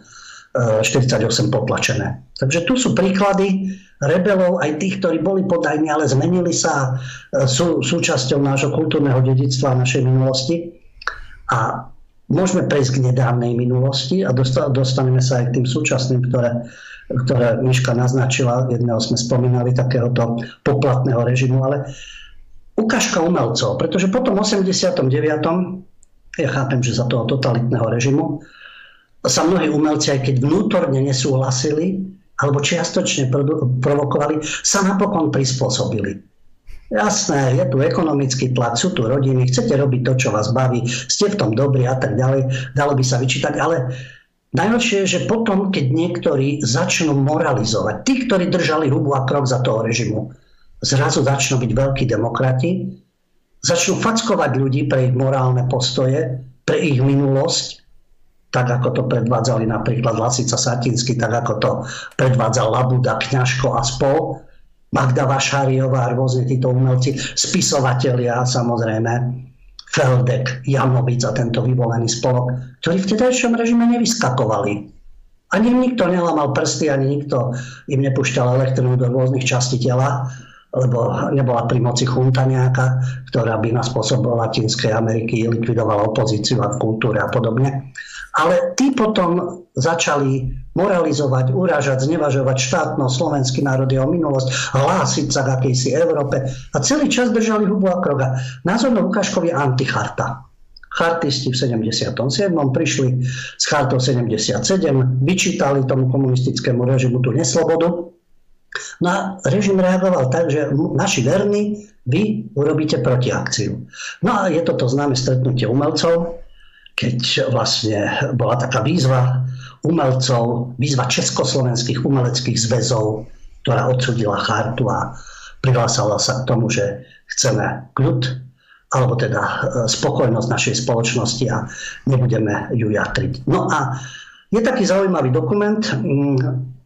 štyridsaťosem potlačené. Takže tu sú príklady rebelov, aj tých, ktorí boli podajní, ale zmenili sa, sú súčasťou nášho kultúrneho dedičstva a našej minulosti. A môžeme prejsť k nedávnej minulosti a dostaneme sa aj k tým súčasným, ktoré, ktoré Miška naznačila. Jedného sme spomínali, takéhoto poplatného režimu, ale ukážka umelcov, pretože potom v osemdesiatom deviatom ja chápem, že za toho totalitného režimu sa mnohí umelci, aj keď vnútorne nesúhlasili alebo čiastočne provokovali, sa napokon prispôsobili. Jasné, je tu ekonomický tlak, sú tu rodiny, chcete robiť to, čo vás baví, ste v tom dobrí a tak ďalej, dalo by sa vyčítať, ale najhoršie je, že potom, keď niektorí začnú moralizovať, tí, ktorí držali hubu a krok za toho režimu, zrazu začnú byť veľkí demokrati, začnú fackovať ľudí pre ich morálne postoje, pre ich minulosť, tak ako to predvádzali napríklad Lasica, Satinsky, tak ako to predvádzal Labuda, Kňažko a spol., Magda Vašáriová a rôzne títo umelci, spisovatelia samozrejme, Feldek, Janovic a tento vyvolený spolok, ktorí v vtedajšom režime nevyskakovali. Ani im nikto nelamal prsty, ani nikto im nepúšťal elektrinu do rôznych častí tela, lebo nebola pri moci chunta nejaká, ktorá by na spôsob Latinskej Ameriky likvidovala opozíciu a kultúru a podobne. Ale tí potom začali moralizovať, uražať, znevažovať štátnosť, slovenský národ, jeho minulosť, hlásiť sa k akejsi Európe a celý čas držali hubu a kroga. Názornou ukážkou je anticharta. Chartisti v sedemdesiatom siedmom prišli s chartou sedemdesiatsedem, vyčítali tomu komunistickému režimu tú neslobodu. No a režim reagoval tak, že naši verní, vy urobíte protiakciu. No a je toto známe stretnutie umelcov, keď vlastne bola taká výzva umelcov, výzva československých umeleckých zväzov, ktorá odsúdila chartu a prihlásala sa k tomu, že chceme kľud, alebo teda spokojnosť našej spoločnosti a nebudeme ju jatriť. No a je taký zaujímavý dokument,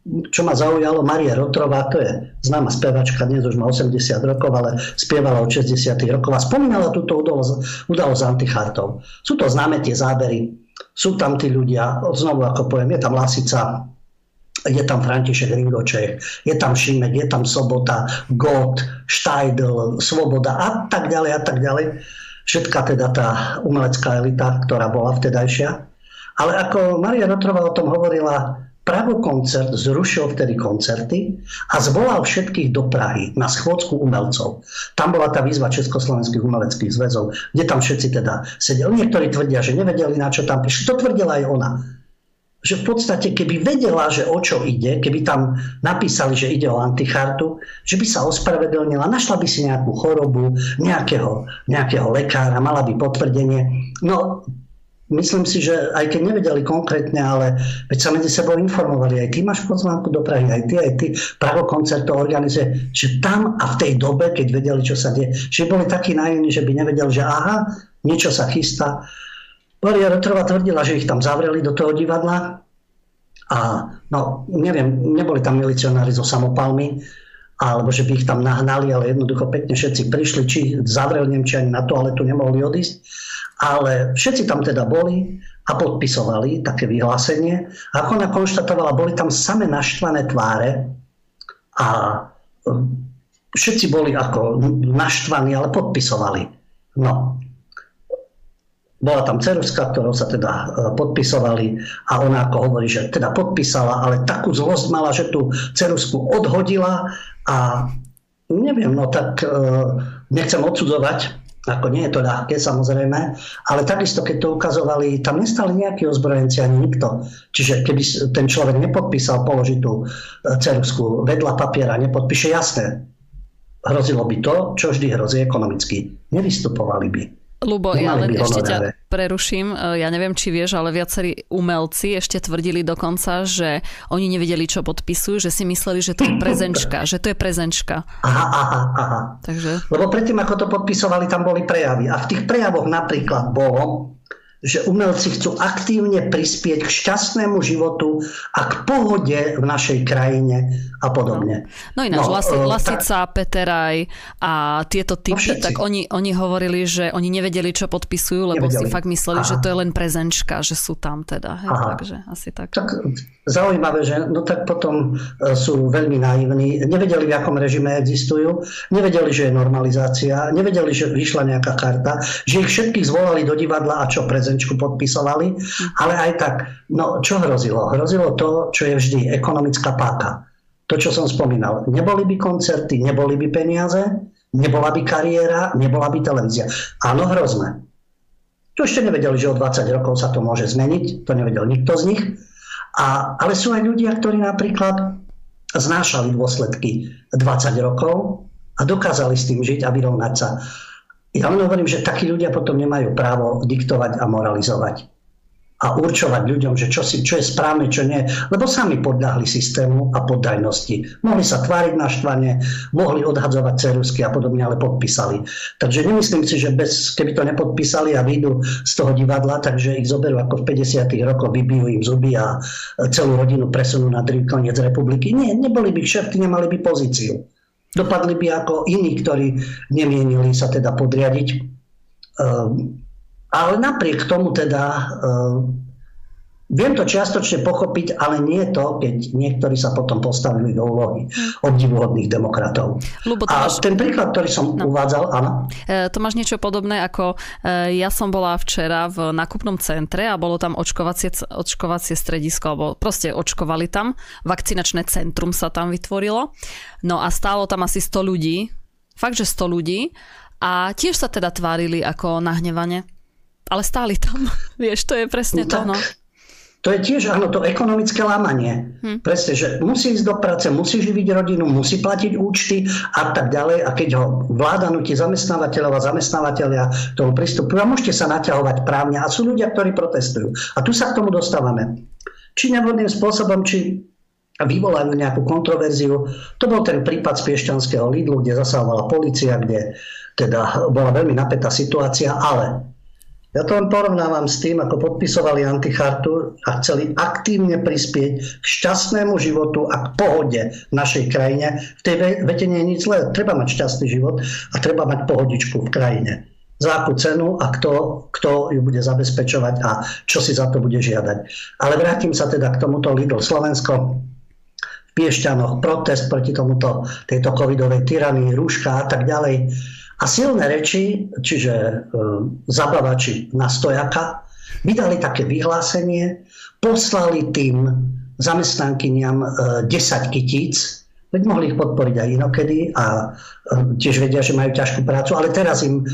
čo ma zaujalo, Marie Rotrová, to je známa spevačka, dnes už má osemdesiat rokov, ale spievala od šesťdesiatych rokov a spomínala túto udalosť, udalosť s antichartou. Sú to známe tie zábery, sú tam tí ľudia, znovu ako poviem, je tam Lasica, je tam František Ringočech, je tam Šimek, je tam Sobota, Gott, Štajdl, Svoboda a tak ďalej a tak ďalej. Všetká teda tá umelecká elita, ktorá bola vtedajšia. Ale ako Maria Rotrová o tom hovorila, Prago koncert zrušil vtedy koncerty a zvolal všetkých do Prahy na schôdzku umelcov. Tam bola tá výzva Československých umeleckých zväzov, kde tam všetci teda sedeli. Niektorí tvrdia, že nevedeli, na čo tam prišli. To tvrdila aj ona. Že v podstate, keby vedela, že o čo ide, keby tam napísali, že ide o antichartu, že by sa ospravedlnila, našla by si nejakú chorobu, nejakého, nejakého lekára, mala by potvrdenie. No, myslím si, že aj keď nevedeli konkrétne, ale veď sa medzi sebou informovali, aj ty máš pozvánku do Prahy, aj ty, aj ty, Prago koncert to organizuje, že tam a v tej dobe, keď vedeli, čo sa deje, že boli takí naivní, že by nevedeli, že aha, niečo sa chystá. Maria Rotrová tvrdila, že ich tam zavreli do toho divadla a no, neviem, neboli tam milicionári so samopalmi, alebo že by ich tam nahnali, ale jednoducho pekne všetci prišli, či zavreli, neviem, či ani na toaletu nemohli odísť. Ale všetci tam teda boli a podpisovali také vyhlásenie. A ako ona konštatovala, boli tam same naštvané tváre a všetci boli ako naštvaní, ale podpisovali. No. Bola tam ceruzka, ktorou sa teda podpisovali a ona ako hovorí, že teda podpísala, ale takú zlosť mala, že tú ceruzku odhodila a neviem, no tak nechcem odsudzovať, ako nie je to ľahké, samozrejme, ale takisto, keď to ukazovali, tam nestali nejakí ozbrojenci ani nikto. Čiže keby ten človek nepodpísal, položí tú ceruzku vedľa papiera, nepodpíše, jasné. hrozilo by to, čo vždy hrozí ekonomicky. Nevystupovali by. Ľubo, ja len ešte honoráre. Ťa preruším. Ja neviem, či vieš, ale viacerí umelci ešte tvrdili dokonca, že oni nevedeli, čo podpisujú, že si mysleli, že to je prezenčka. Že to je prezenčka. Aha, aha, aha. Takže... Lebo predtým, ako to podpisovali, tam boli prejavy. A v tých prejavoch napríklad bolo, že umelci chcú aktívne prispieť k šťastnému životu a k pohode v našej krajine a podobne. No, no ináč, no, Lasica, tak... Peteraj a tieto typy, no tak oni, oni hovorili, že oni nevedeli, čo podpisujú, lebo nevedeli. Si fakt mysleli, aha, že to je len prezenčka, že sú tam teda. Hej, takže asi tak. Tak zaujímavé, že no tak potom sú veľmi naivní, nevedeli, v akom režime existujú, nevedeli, že je normalizácia, nevedeli, že vyšla nejaká karta, že ich všetkých zvolali do divadla a čo prezenčku podpisovali, ale aj tak, no čo hrozilo? Hrozilo to, čo je vždy, ekonomická páka. To, čo som spomínal. Neboli by koncerty, neboli by peniaze, nebola by kariéra, nebola by televízia. Áno, hrozné. To ešte nevedeli, že o dvadsať rokov sa to môže zmeniť. To nevedel nikto z nich. A, ale sú aj ľudia, ktorí napríklad znášali dôsledky dvadsať rokov a dokázali s tým žiť a vyrovnať sa. Ja len hovorím, že takí ľudia potom nemajú právo diktovať a moralizovať a určovať ľuďom, že čo, si, čo je správne, čo nie, lebo sami podľahli systému a poddajnosti. Mohli sa tváriť naštvane, mohli odhadzovať ceruzky a podobne, ale podpísali. Takže nemyslím si, že bez, keby to nepodpísali a vyjdú z toho divadla, takže ich zoberú ako v päťdesiatych rokoch, vybijú im zuby a celú rodinu presunú na druhý koniec republiky. Nie, neboli by kšefty, nemali by pozíciu. Dopadli by ako iní, ktorí nemienili sa teda podriadiť. Ale napriek tomu teda uh, viem to čiastočne pochopiť, ale nie to, keď niektorí sa potom postavili do úlohy obdivuhodných demokratov. Ľubo, a máš... ten príklad, ktorý som no. uvádzal, áno. E, to máš niečo podobné, ako e, ja som bola včera v nákupnom centre a bolo tam očkovacie, očkovacie stredisko, alebo proste očkovali tam, vakcinačné centrum sa tam vytvorilo. No a stálo tam asi sto ľudí, fakt, že sto ľudí a tiež sa teda tvárili ako nahnevane. Ale stáli tam. Vieš, to je presne no to. No. To je tiež, áno, to ekonomické lámanie. Hm. Presne, že musí ísť do práce, musí živiť rodinu, musí platiť účty a tak ďalej. A keď ho vláda nutí zamestnávateľov a zamestnávateľia tomu pristupujú a môžete sa naťahovať právne. A sú ľudia, ktorí protestujú. A tu sa k tomu dostávame. Či nevhodným spôsobom, či vyvolajú nejakú kontroverziu. To bol ten prípad z piešťanského Lidlu, kde zasahovala polícia, kde teda bola veľmi napätá situácia, ale... Ja to len porovnávam s tým, ako podpisovali antichartu a chceli aktívne prispieť k šťastnému životu a k pohode v našej krajine. V tej vete nie je nič zlé. Treba mať šťastný život a treba mať pohodičku v krajine. Za akú cenu a kto, kto ju bude zabezpečovať a čo si za to bude žiadať. Ale vrátim sa teda k tomuto Lidl Slovensko. V Piešťanoch protest proti tomuto, tejto covidovej tyranii, rúška a tak ďalej. A silné reči, čiže e, zabavači na stojaka, vydali také vyhlásenie, poslali tým zamestnankyniam e, desať kytíc, veď mohli ich podporiť aj inokedy a e, tiež vedia, že majú ťažkú prácu, ale teraz im e,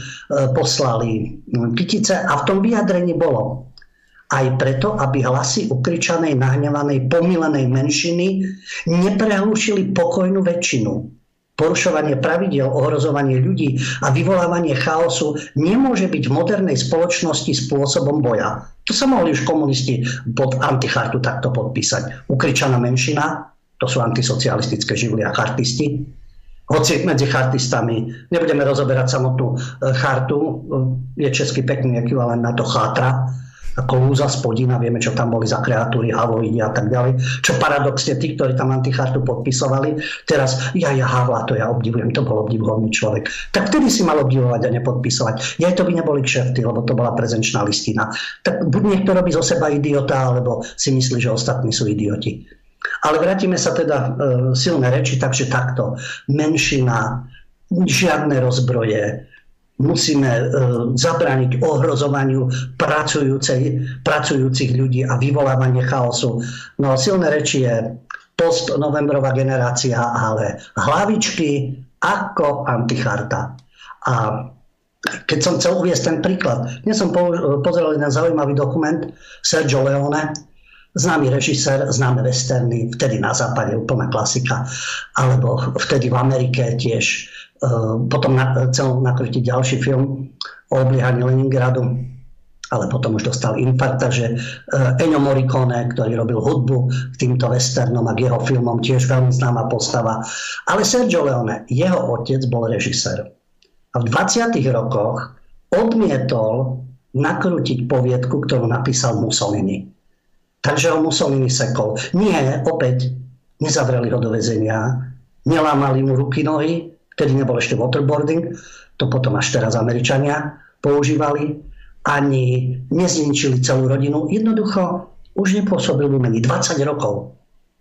poslali kytice a v tom vyjadrení bolo aj preto, aby hlasy ukričanej, nahnevanej, pomílenej menšiny neprehlušili pokojnú väčšinu. Porušovanie pravidiel, ohrozovanie ľudí a vyvolávanie chaosu nemôže byť v modernej spoločnosti spôsobom boja. To sa mohli už komunisti pod antichartu takto podpísať. Ukričaná menšina, to sú antisocialistické živly a chartisti. Hoci medzi chartistami, nebudeme rozoberať samotnú chartu, je český pekný ekvivalent na to chátra, ako lúza, spodina, vieme, čo tam boli za kreatúry, havoidi a tak ďalej. Čo paradoxne, tí, ktorí tam antichartu podpisovali, teraz, ja, ja, Havla, to ja obdivujem, to bol obdivuhodný človek. Tak vtedy si mal obdivovať a nepodpisovať. Ja to by neboli kšefty, lebo to bola prezenčná listina. Tak buď niekto robí zo seba idiota, alebo si myslí, že ostatní sú idioti. Ale vrátime sa teda e, silné reči, takže takto. Menšina, žiadne rozbroje, musíme e, zabrániť ohrozovaniu pracujúcich ľudí a vyvolávanie chaosu. No silné reči je postnovembrová generácia, ale hlavičky ako anticharta. A keď som chcel uviesť ten príklad, dnes som pozeral jeden zaujímavý dokument Sergio Leone, známy režisér, známe westerny, vtedy na západe úplná klasika, alebo vtedy v Amerike tiež potom chcel natočiť ďalší film o obliehaní Leningradu, ale potom už dostal infarkt, takže Ennio Morricone, ktorý robil hudbu k týmto westernom a k jeho filmom, tiež veľmi známa postava. Ale Sergio Leone, jeho otec bol režisér. A v dvadsiatych rokoch odmietol nakrútiť poviedku, ktorú napísal Mussolini. Takže ho Mussolini sekol. Nie, opäť nezavreli ho do väzenia, nelámali mu ruky, nohy, vtedy nebol ešte waterboarding, to potom až teraz Američania používali, ani nezničili celú rodinu. Jednoducho už nepôsobil v umení dvadsať rokov,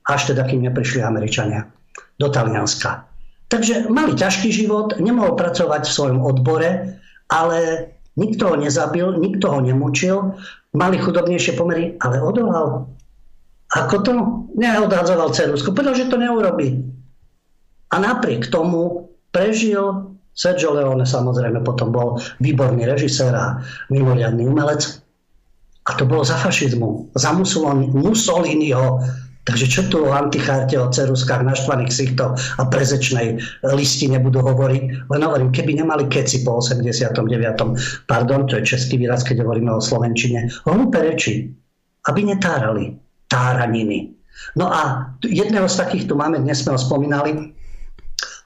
až teda kým neprišli Američania do Talianska. Takže mali ťažký život, nemohol pracovať v svojom odbore, ale nikto ho nezabil, nikto ho nemučil, mali chudobnejšie pomery, ale odolal. Ako to? Neodhadzoval ceruzku, pretože to neurobí. A napriek tomu prežil. Sergio Leone samozrejme potom bol výborný režisér a mimoriadny umelec. A to bolo za fašizmu, za Mussoliniho. Takže čo tu o anticharte, o ceruskách, naštvaných sichtoch a prezečnej listine budú hovoriť? Len hovorím, keby nemali keci po osemdesiatom deviatom Pardon, to je český výraz, keď hovoríme o slovenčine. Hlúpe reči, aby netárali táraniny. No a jedného z takých tu máme, dnes sme ho spomínali,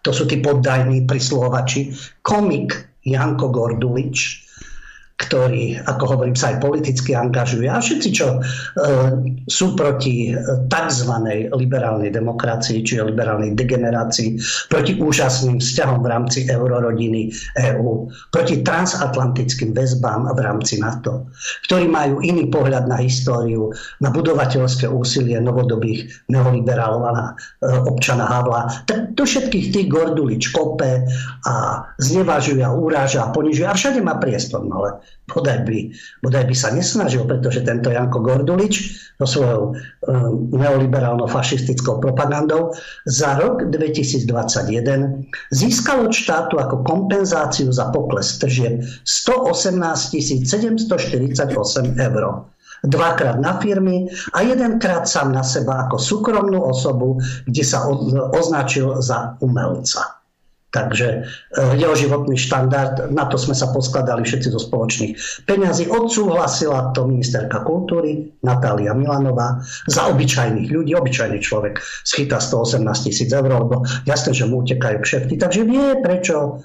to sú tí poddajní prisluhovači, komik Janko Gordulič, ktorý, ako hovorím, sa aj politicky angažuje. A všetci, čo e, sú proti tzv. Liberálnej demokracii, čiže liberálnej degenerácii, proti úžasným vzťahom v rámci eurorodiny é ú, proti transatlantickým väzbám v rámci NATO, ktorí majú iný pohľad na históriu, na budovateľské úsilie novodobých neoliberálov a na e, občana Havla. Tak do všetkých tých Gordulič kope a znevažuje a uráža a ponižuje. A všade má priestor, ale Bodaj by, bodaj by sa nesnažil, pretože tento Janko Gordulič so svojou um, neoliberálno-fašistickou propagandou za rok dvetisícdvadsaťjeden získal od štátu ako kompenzáciu za pokles tržieb stoosemnásťtisíc sedemstoštyridsaťosem eur. Dvakrát na firmy a jedenkrát sám na seba ako súkromnú osobu, kde sa označil za umelca. Takže jeho životný štandard, na to sme sa poskladali všetci zo spoločných peňazí. Odsúhlasila to ministerka kultúry Natália Milanová za obyčajných ľudí. Obyčajný človek schytá stoosemnásťtisíc eur, lebo jasné, že mu utekajú kšefty. Takže vie prečo,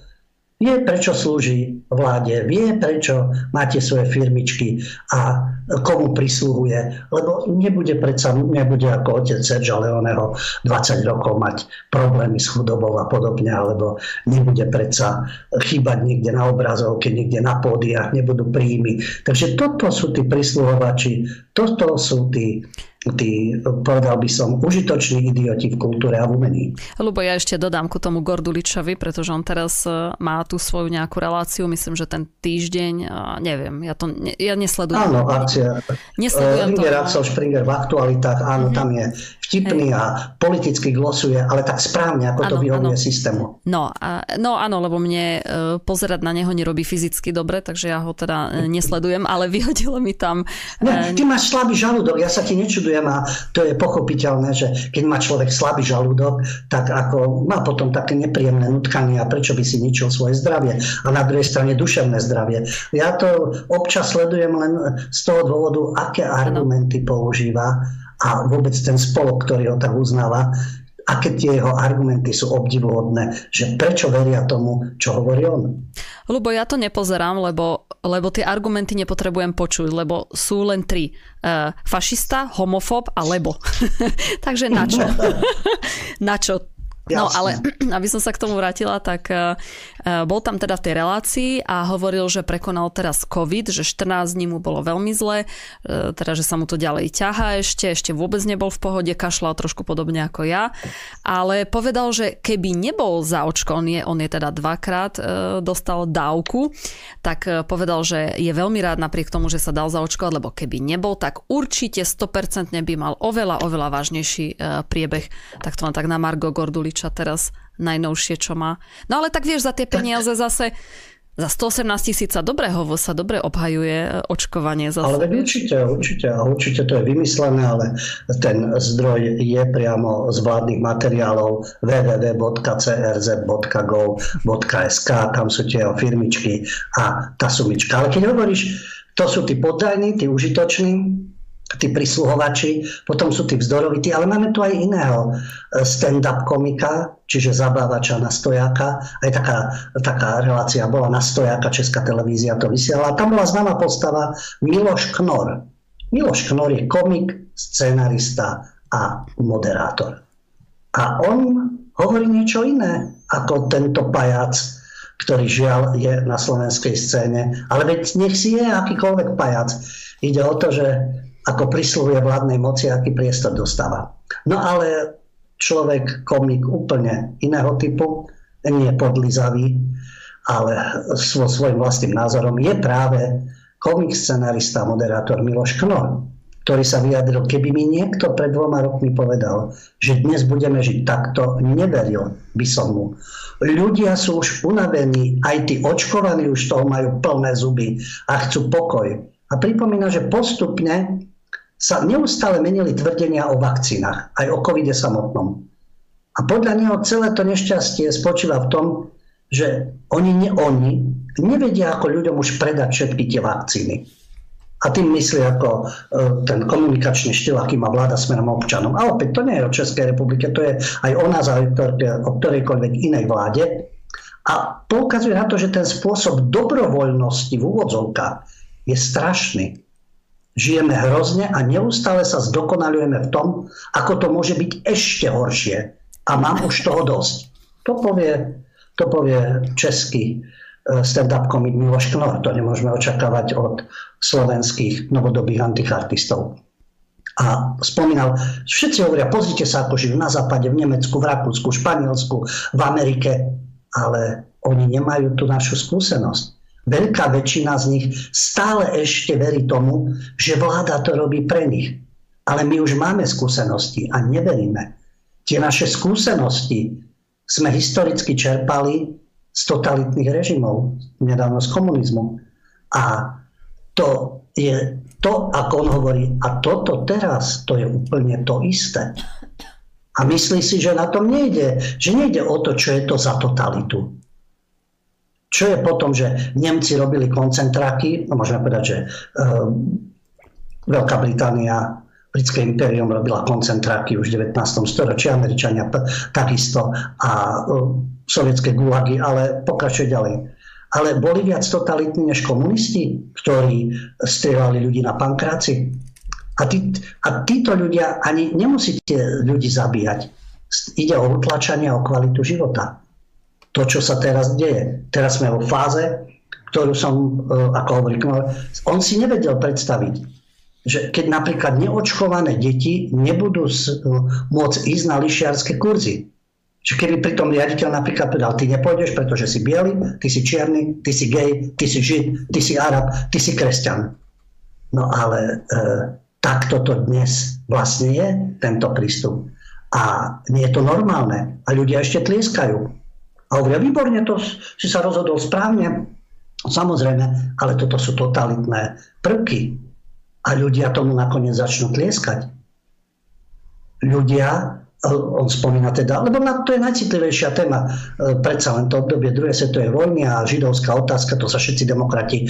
vie, prečo slúži vláde, vie, prečo máte svoje firmičky a komu prisluhuje. Lebo nebude predsa, nebude ako otec Sergia Leoneho dvadsať rokov mať problémy s chudobou a podobne, alebo nebude predsa chýbať niekde na obrazovke, niekde na pódiach, nebudú príjmy. Takže toto sú tí prisluhovači, toto sú tí, tí, povedal by som, užitoční idioti v kultúre a v umení. Ľubo, ja ešte dodám ku tomu Gorduličovi, pretože on teraz má tú svoju nejakú reláciu, myslím, že ten týždeň, neviem, ja to ne, ja nesledujem. Áno, akcia Ringer, Axel Springer v aktualitách, áno, mm-hmm. tam je vtipný hey. A politicky glosuje, ale tak správne, ako ano, to vyhovuje systému. No, a, no áno, lebo mne pozerať na neho nerobí fyzicky dobre, takže ja ho teda nesledujem, ale vyhodilo mi tam... Ne, ty máš slabý žalúdok, ja sa ti nečudujem a to je pochopiteľné, že keď má človek slabý žalúdok, tak ako má potom také nepríjemné nutkanie a prečo by si ničil svoje zdravie a na druhej strane duševné zdravie. Ja to občas sledujem len z toho dôvodu, aké argumenty používa a vôbec ten spolok, ktorý ho tak uznáva, aké tie jeho argumenty sú obdivuhodné, že prečo veria tomu, čo hovorí on. Ľubo, ja to nepozerám, lebo, lebo tie argumenty nepotrebujem počuť, lebo sú len tri. E, fašista, homofób a lebo. Takže na čo? Na čo? No ale aby som sa k tomu vrátila, tak uh, bol tam teda v tej relácii a hovoril, že prekonal teraz COVID, že štrnásť dní mu bolo veľmi zle, uh, teda že sa mu to ďalej ťahá ešte, ešte vôbec nebol v pohode, kašľal trošku podobne ako ja, ale povedal, že keby nebol zaočkovaný, on je teda dvakrát uh, dostal dávku, tak uh, povedal, že je veľmi rád napriek tomu, že sa dal zaočkovať, lebo keby nebol, tak určite sto percent by mal oveľa, oveľa vážnejší uh, priebeh. Tak to len tak na margo Gorduliča teraz najnovšie, čo má. No ale tak vieš, za tie peniaze zase Za stoosemnásť tisíc sa dobre hovo, sa dobre obhajuje očkovanie. Za ale určite, určite, určite to je vymyslené, ale ten zdroj je priamo z vládnych materiálov w w w bodka c r z bodka gov bodka s k, tam sú tie firmičky a tá sumička. Ale keď hovoríš, to sú tí poddajní, tí užitoční, tí prisluhovači, potom sú tí vzdorovití, ale máme tu aj iného stand-up komika, čiže zabávača na stojáka. Aj taká, taká relácia bola na stojáka, Česká televízia to vysielala. Tam bola známa postava Miloš Knor. Miloš Knor je komik, scenarista a moderátor. A on hovorí niečo iné ako tento pajac, ktorý žiaľ je na slovenskej scéne. Ale veď nech si je akýkoľvek pajac. Ide o to, že ako prisľubuje vládnej moci, aký priestor dostáva. No ale človek, komik úplne iného typu, nie podlizavý, ale svo, svojim vlastným názorom je práve komik, scenarista, moderátor Miloš Knor, ktorý sa vyjadril, keby mi niekto pred dvoma rokmi povedal, že dnes budeme žiť takto, neveril by som mu. Ľudia sú už unavení, aj tí očkovaní už toho majú plné zuby a chcú pokoj. A pripomína, že postupne sa neustále menili tvrdenia o vakcínach, aj o covide samotnom. A podľa neho celé to nešťastie spočíva v tom, že oni, ne, oni nevedia, ako ľuďom už predať všetky tie vakcíny. A tým myslí ako ten komunikačný štýl, aký má vláda smerom občanom. A opäť to nie je o Českej republike, to je aj o nás, aj o ktorejkoľvek inej vláde. A poukazuje na to, že ten spôsob dobrovoľnosti v úvodzovkách je strašný. Žijeme hrozne a neustále sa zdokonaľujeme v tom, ako to môže byť ešte horšie. A mám už toho dosť. To povie, to povie český stand-up komik Miloš Knor. To nemôžeme očakávať od slovenských novodobých antichartistov. A spomínal, všetci hovoria, pozrite sa, ako žijú na západe, v Nemecku, v Rakúsku, Španielsku, v Amerike. Ale oni nemajú tú našu skúsenosť. Veľká väčšina z nich stále ešte verí tomu, že vláda to robí pre nich. Ale my už máme skúsenosti a neveríme. Tie naše skúsenosti sme historicky čerpali z totalitných režimov, nedávno z komunizmu. A to je to, ako on hovorí, a toto teraz, to je úplne to isté. A myslí si, že na tom nejde, že nejde o to, čo je to za totalitu. Čo je potom, že Nemci robili koncentráky, no môžeme povedať, že uh, Veľká Británia, Britské impérium robila koncentráky už v devätnástom storočí, Američania p- takisto a uh, sovietské gulagy, ale pokračuje ďalej. Ale boli viac totalitní než komunisti, ktorí strieľali ľudí na pankráci. A, tí, a títo ľudia, ani nemusíte ľudí zabíjať. Ide o utlačanie, o kvalitu života. To, čo sa teraz deje. Teraz sme vo fáze, ktorú som, ako hovorí Knor, on si nevedel predstaviť, že keď napríklad neočkované deti nebudú môcť ísť na lyžiarske kurzy. Že keby pritom riaditeľ napríklad povedal, ty nepôjdeš, pretože si biely, ty si čierny, ty si gej, ty si žid, ty si arab, ty si kresťan. No ale e, takto to dnes vlastne je, tento prístup. A nie je to normálne. A ľudia ešte tlieskajú. A hovoria, výborne, to si sa rozhodol správne, samozrejme, ale toto sú totalitné prvky. A ľudia tomu nakoniec začnú tlieskať. Ľudia, on spomína teda, lebo to je najcitlivejšia téma, predsa len to obdobie druhej svetovej vojny a židovská otázka, to sa všetci demokrati,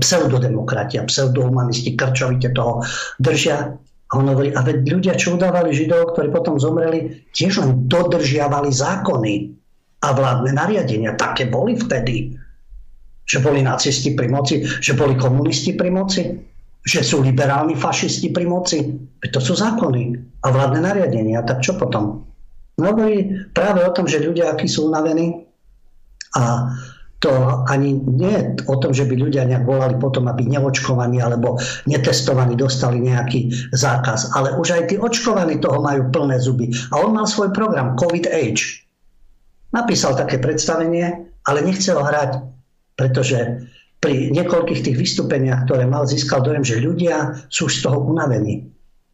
pseudodemokrati a pseudohumanisti krčovite toho držia. A on hovorí, a veď ľudia, čo udávali židov, ktorí potom zomreli, tiež len dodržiavali zákony a vládne nariadenia. Také boli vtedy. Že boli nacisti pri moci, že boli komunisti pri moci, že sú liberálni fašisti pri moci. To sú zákony a vládne nariadenia. Tak čo potom? No hovorí práve o tom, že ľudia, akí sú unavení, a to ani nie o tom, že by ľudia nejak volali potom, aby neočkovaní alebo netestovaní dostali nejaký zákaz. Ale už aj tí očkovaní toho majú plné zuby. A on mal svoj program COVID Age. Napísal také predstavenie, ale nechcel ho hrať, pretože pri niekoľkých tých vystúpeniach, ktoré mal, získal dojem, že ľudia sú z toho unavení.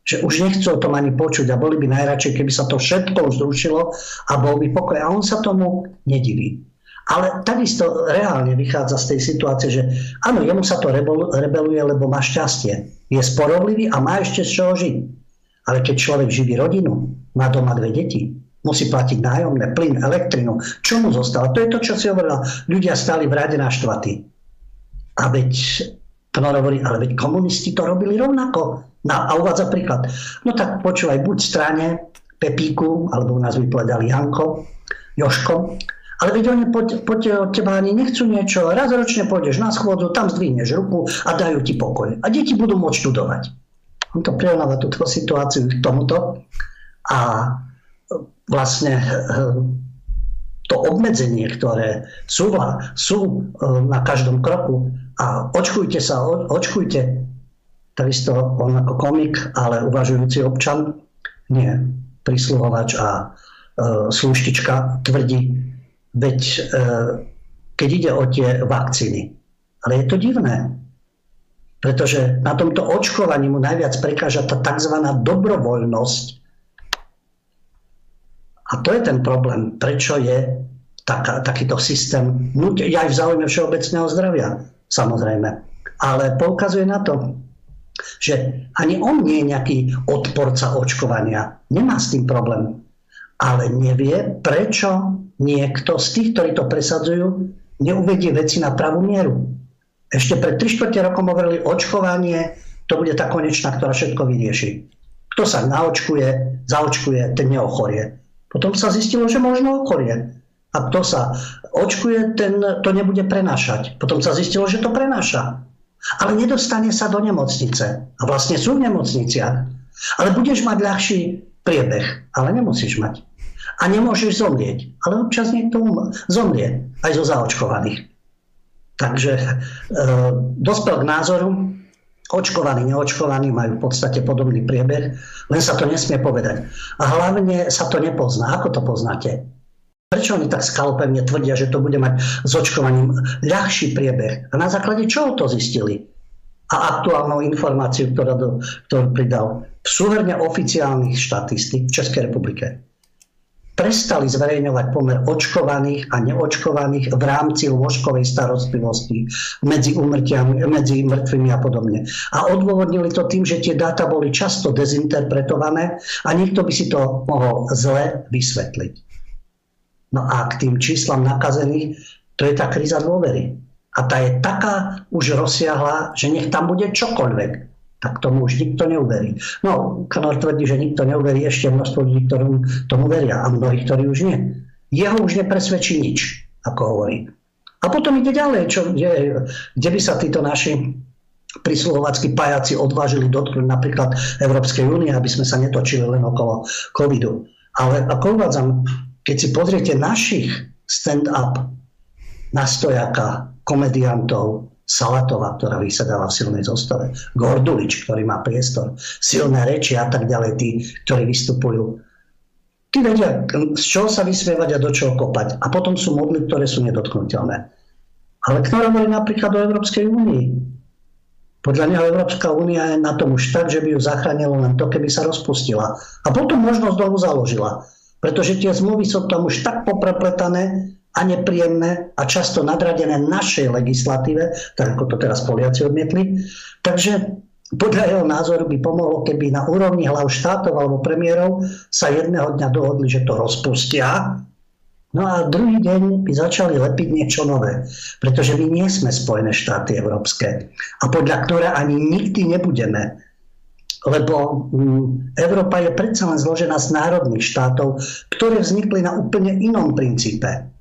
Že už nechcú o tom ani počuť a boli by najradšej, keby sa to všetko zrušilo a bol by pokoj. A on sa tomu nediví. Ale takisto reálne vychádza z tej situácie, že áno, jemu sa to rebeluje, lebo má šťastie. Je sporovlivý a má ešte z čoho žiť. Ale keď človek živí rodinu, má doma dve deti, musí platiť nájomné, plyn, elektrinu, čo mu zostalo? To je to, čo si hovorila. Ľudia stáli v rade naštvatí. A veď, Pnor hovorí, ale veď komunisti to robili rovnako. No, a uvádza príklad. No tak počúvaj, buď strane Pepíku, alebo u nás vypledali Janko, Joško, ale veď oni poď, poď od teba ani nechcú niečo, raz ročne pôjdeš na schôdzu, tam zdvihneš ruku a dajú ti pokoj. A deti budú môcť študovať. On to prirovnáva túto situáciu k tomuto a vlastne to obmedzenie, ktoré sú, sú na každom kroku a očkujte sa, očkujte. Takisto on ako komik, ale uvažujúci občan, nie prisluhovač a e, slúštička tvrdí, veď e, keď ide o tie vakcíny. Ale je to divné, pretože na tomto očkovaní mu najviac prekáža tá tzv. Dobrovoľnosť. A to je ten problém, prečo je taká, takýto systém, no, aj v záujme všeobecného zdravia, samozrejme. Ale poukazuje na to, že ani on nie je nejaký odporca očkovania. Nemá s tým problém. Ale nevie, prečo niekto z tých, ktorí to presadzujú, neuvedie veci na pravú mieru. Ešte pred tri štvrte rokom hovorili očkovanie, to bude tá konečná, ktorá všetko vyrieši. Kto sa naočkuje, zaočkuje, ten neochorie. Potom sa zistilo, že možno ochorie. A kto sa očkuje, ten to nebude prenášať. Potom sa zistilo, že to prenáša. Ale nedostane sa do nemocnice. A vlastne sú v nemocniciach. Ale budeš mať ľahší priebeh. Ale nemusíš mať. A nemôžeš zomrieť. Ale občas niekto zomrie. Aj zo zaočkovaných. Takže e, dospel k názoru, očkovaní, neočkovaní majú v podstate podobný priebeh, len sa to nesmie povedať. A hlavne sa to nepozná. Ako to poznáte? Prečo oni tak skalpevne tvrdia, že to bude mať s očkovaním ľahší priebeh? A na základe čoho to zistili? A aktuálnu informáciu, ktorá do, ktorú pridal v súverne oficiálnych štatistík v Českej republike. Prestali zverejňovať pomer očkovaných a neočkovaných v rámci lôžkovej starostlivosti medzi úmrtiami, medzi mŕtvými a podobne. A odôvodnili to tým, že tie dáta boli často dezinterpretované a niekto by si to mohol zle vysvetliť. No a k tým číslam nakazených, to je tá kríza dôvery. A tá je taká už rozsiahla, že nech tam bude čokoľvek. Tak tomu už nikto neuverí. No, Knor tvrdí, že nikto neuverí, ešte množstvo ľudí, ktorým tomu veria a mnohí, ktorí už nie. Jeho už nepresvedčí nič, ako hovorí. A potom ide ďalej, čo, kde, kde by sa títo naši prisluhovackí pajaci odvážili dotknúť napríklad Európskej únie, aby sme sa netočili len okolo covidu. Ale ako uvádzam, keď si pozriete našich stand-up nastojaka, komediantov, Salatova, ktorá vysedáva v silnej zostave, Gordulič, ktorý má priestor, silné reči a tak ďalej, tí, ktorí vystupujú. Tí vedia, z čoho sa vysmievať a do čoho kopať. A potom sú modly, ktoré sú nedotknuteľné. Ale Knor hovorí napríklad o Európskej únii. Podľa neho Európska únia je na tom už tak, že by ju zachránilo len to, keby sa rozpustila. A potom možno znovu založila. Pretože tie zmluvy sú tam už tak poprepletané, a nepríjemné a často nadradené našej legislatíve, tak ako to teraz Poliaci odmietli. Takže podľa jeho názoru by pomohlo, keby na úrovni hlav štátov alebo premiérov sa jedného dňa dohodli, že to rozpustia. No a druhý deň by začali lepiť niečo nové, pretože my nie sme Spojené štáty európske a podľa ktoré ani nikdy nebudeme. Lebo Európa je predsa len zložená z národných štátov, ktoré vznikli na úplne inom princípe.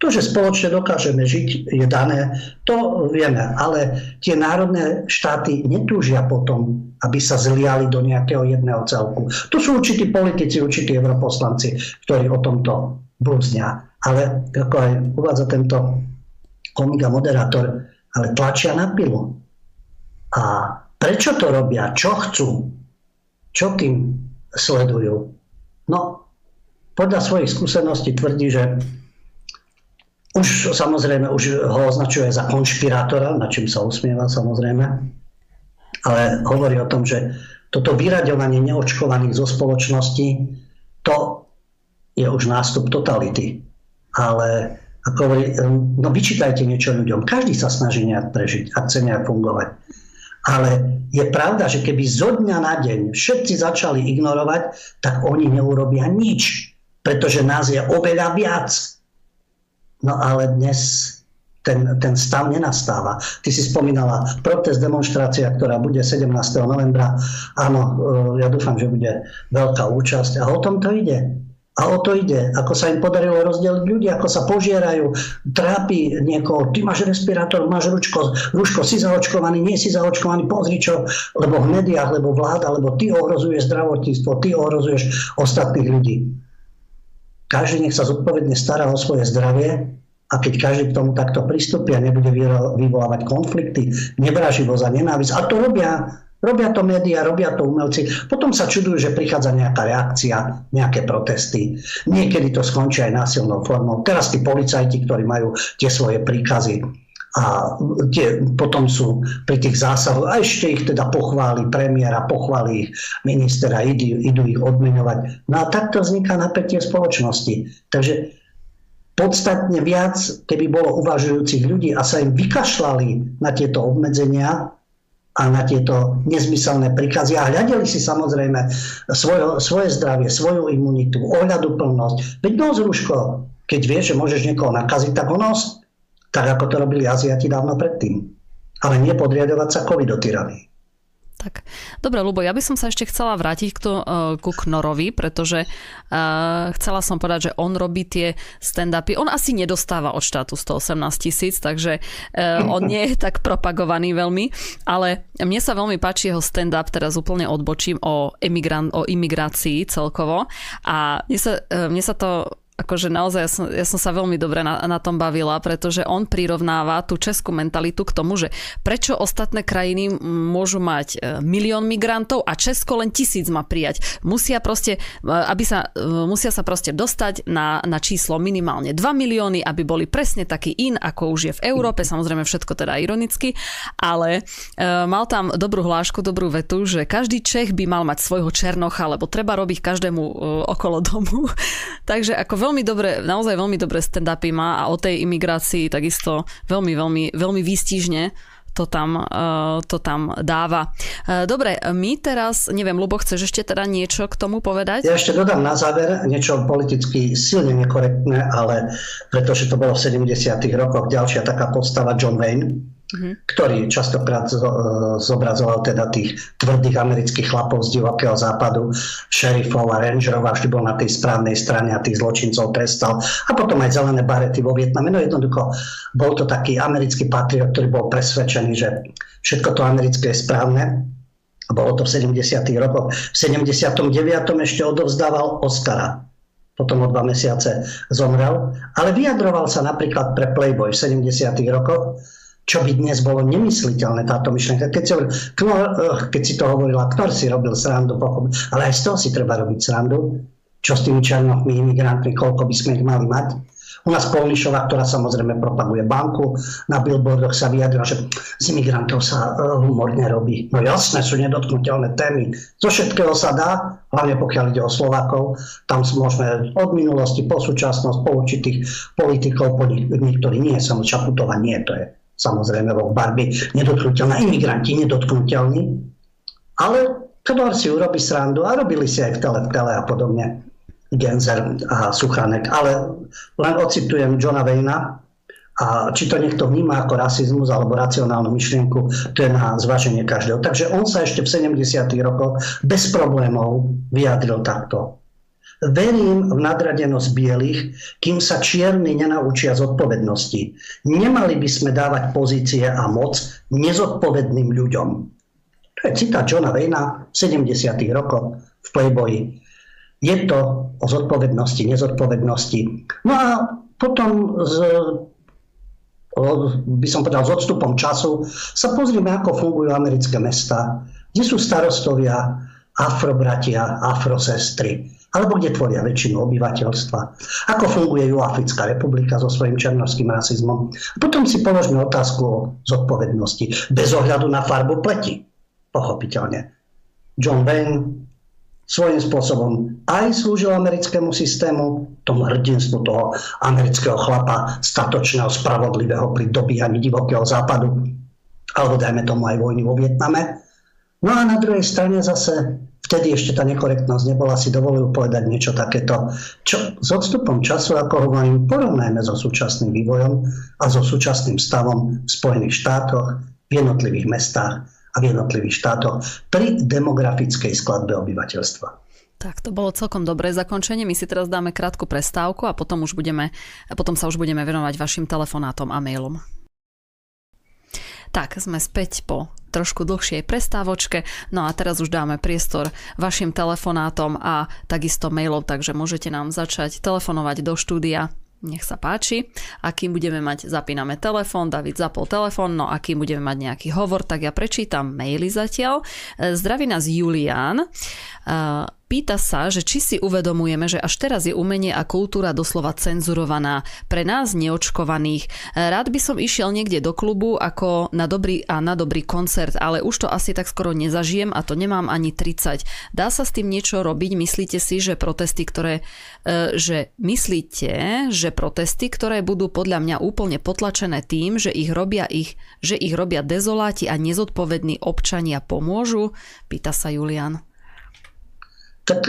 To, že spoločne dokážeme žiť, je dané, to vieme, ale tie národné štáty netúžia potom, aby sa zliali do nejakého jedného celku. Tu sú určití politici, určití europoslanci, ktorí o tomto blúznia. Ale ako aj uvádza tento komik a moderátor, ale tlačia na pilu. A prečo to robia? Čo chcú? Čo tým sledujú? No, podľa svojich skúseností tvrdí, že Už samozrejme, už ho označuje za konšpirátora, na čím sa usmieva samozrejme, ale hovorí o tom, že toto vyraďovanie neočkovaných zo spoločnosti, to je už nástup totality. Ale Ako hovorí, no vyčítajte niečo ľuďom. Každý sa snaží nejak prežiť a chce nejak fungovať. Ale je pravda, že keby zo dňa na deň všetci začali ignorovať, tak oni neurobia nič, pretože nás je oveľa viac. No ale dnes ten, ten stav nenastáva. Ty si spomínala protest, demonštrácia, ktorá bude sedemnásteho novembra. Áno, ja dúfam, že bude veľká účasť a o tom to ide. A o to ide, ako sa im podarilo rozdeliť ľudí, ako sa požierajú, trápi niekoho, ty máš respirátor, máš ručko, rúško, si zaočkovaný, nie si zaočkovaný, pozri čo, lebo v médiách, lebo vláda, lebo ty ohrozuješ zdravotníctvo, ty ohrozuješ ostatných ľudí. Každý nech sa zodpovedne stará o svoje zdravie a keď každý k tomu takto pristúpi a nebude vyvolávať konflikty, nevraživosť a nenávisť, a to robia. Robia to médiá, robia to umelci. Potom sa čudujú, že prichádza nejaká reakcia, nejaké protesty. Niekedy to skončí aj násilnou formou. Teraz tí policajti, ktorí majú tie svoje príkazy a tie, potom sú pri tých zásahoch a ešte ich teda pochváli premiéra, pochváli ich ministera, idú, idú ich odmeňovať. No a takto vzniká napätie spoločnosti. Takže podstatne viac, keby bolo uvažujúcich ľudí a sa im vykašľali na tieto obmedzenia a na tieto nezmyselné príkazy a hľadeli si samozrejme svojo, svoje zdravie, svoju imunitu, ohľaduplnosť. Veď nos rúško, keď vieš, že môžeš niekoho nakaziť, tak ho nos, tak ako to robili Aziati dávno predtým. Ale nie podriadovať sa covidotyranii. Tak, dobre, Ľubo, ja by som sa ešte chcela vrátiť k to, ku Knorovi, pretože uh, chcela som povedať, že on robí tie stand-upy. On asi nedostáva od štátu stoosemnásť tisíc, takže uh, on nie je tak propagovaný veľmi, ale mne sa veľmi páči jeho stand-up, teraz úplne odbočím o, emigran- o imigrácii celkovo a mne sa, uh, mne sa to... Akože naozaj, ja som, ja som sa veľmi dobre na, na tom bavila, pretože on prirovnáva tú českú mentalitu k tomu, že prečo ostatné krajiny môžu mať milión migrantov a Česko len tisíc má prijať. Musia proste, aby sa, musia sa proste dostať na, na číslo minimálne dva milióny, aby boli presne taký in, ako už je v Európe. Samozrejme všetko teda ironicky, ale mal tam dobrú hlášku, dobrú vetu, že každý Čech by mal mať svojho Černocha, lebo treba robiť každému okolo domu. Takže ako veľmi Veľmi dobre, naozaj veľmi dobre stand-upy má a o tej imigrácii takisto veľmi, veľmi, veľmi výstižne to tam, uh, to tam dáva. Uh, dobre, my teraz, neviem, Ľubo, chceš ešte teda niečo k tomu povedať? Ja ešte dodám na záver niečo politicky silne nekorektné, ale pretože to bolo v sedemdesiatych rokoch ďalšia taká postava John Wayne, mm-hmm. ktorý častokrát zobrazoval teda tých tvrdých amerických chlapov z divokého západu, šerifov a rangerov a vždy bol na tej správnej strane a tých zločincov trestal. A potom aj zelené barety vo Vietname. No jednoducho bol to taký americký patriot, ktorý bol presvedčený, že všetko to americké je správne. A bolo to v sedemdesiatych rokoch. V sedemdesiatom deviatom ešte odovzdával Oscara. Potom o dva mesiace zomrel. Ale vyjadroval sa napríklad pre Playboy v sedemdesiatych rokoch, čo by dnes bolo nemysliteľné táto myšlenka. Keď si, Knor, keď si to hovorila, Knor si robil srandu, pochop, ale aj z toho si treba robiť srandu, čo s tými Černochmi, imigrantmi, koľko by sme ich mali mať. U nás Polnišová, ktorá samozrejme propaguje banku, na billboardoch sa vyjadrila, že z imigrantov sa humor nerobí. No jasné, sú nedotknuteľné témy. Zo všetkého sa dá, hlavne pokiaľ ide o Slovákov. Tam môžeme od minulosti, po súčasnosť, po určitých politikov, po nich, niektorí nie, samo Čaputová nie, to je samozrejme vo barby nedotknuteľná, imigranti nedotknuteľní, ale Knor si urobí srandu a robili si aj v tele, v tele a podobne, Genzer a Suchanek, ale len ocitujem Johna Wayna a či to niekto vníma ako rasizmus alebo racionálnu myšlienku, to je na zváženie každého. Takže on sa ešte v sedemdesiatych rokoch bez problémov vyjadril takto. Verím v nadradenosť bielých, kým sa čierni nenaučia zodpovednosti. Nemali by sme dávať pozície a moc nezodpovedným ľuďom. To je citát Johna Wayna v sedemdesiatych rokoch v Playboyi. Je to o zodpovednosti, nezodpovednosti. No a potom z, by som povedal s odstupom času sa pozrime, ako fungujú americké mesta, kde sú starostovia, afrobratia, afrosestry, alebo kde tvoria väčšinu obyvateľstva. Ako funguje Juhoafrická republika so svojím černošským rasizmom. A potom si položme otázku o zodpovednosti. Bez ohľadu na farbu pleti. Pochopiteľne. John Wayne, svojím spôsobom aj slúžil americkému systému, tomu hrdinstvu toho amerického chlapa, statočného, spravodlivého pri dobíhaní divokého západu, alebo dajme tomu aj vojny vo Vietname. No a na druhej strane zase, vtedy ešte tá nekorektnosť nebola, si dovolujú povedať niečo takéto, čo s odstupom času, ako hovorím, porovnajme so súčasným vývojom a so súčasným stavom v Spojených štátoch, v jednotlivých mestách a v jednotlivých štátoch pri demografickej skladbe obyvateľstva. Tak to bolo celkom dobré zakončenie. My si teraz dáme krátku prestávku a potom už budeme, potom sa už budeme venovať vašim telefonátom a mailom. Tak, sme späť po trošku dlhšej prestávočke. No a teraz už dáme priestor vašim telefonátom a takisto mailom, takže môžete nám začať telefonovať do štúdia. Nech sa páči. A kým budeme mať, zapíname telefón, David zapol telefón, no a kým budeme mať nejaký hovor, tak ja prečítam maily zatiaľ. Zdraví nás Julián. Pýta sa, že či si uvedomujeme, že až teraz je umenie a kultúra doslova cenzurovaná pre nás neočkovaných. Rád by som išiel niekde do klubu ako na dobrý a na dobrý koncert, ale už to asi tak skoro nezažijem a to nemám ani tridsať. Dá sa s tým niečo robiť? Myslíte si, že protesty, ktoré že myslíte, že protesty, ktoré budú podľa mňa úplne potlačené tým, že ich robia ich, že ich robia dezoláti a nezodpovední občania, pomôžu? Pýta sa Julián. Tak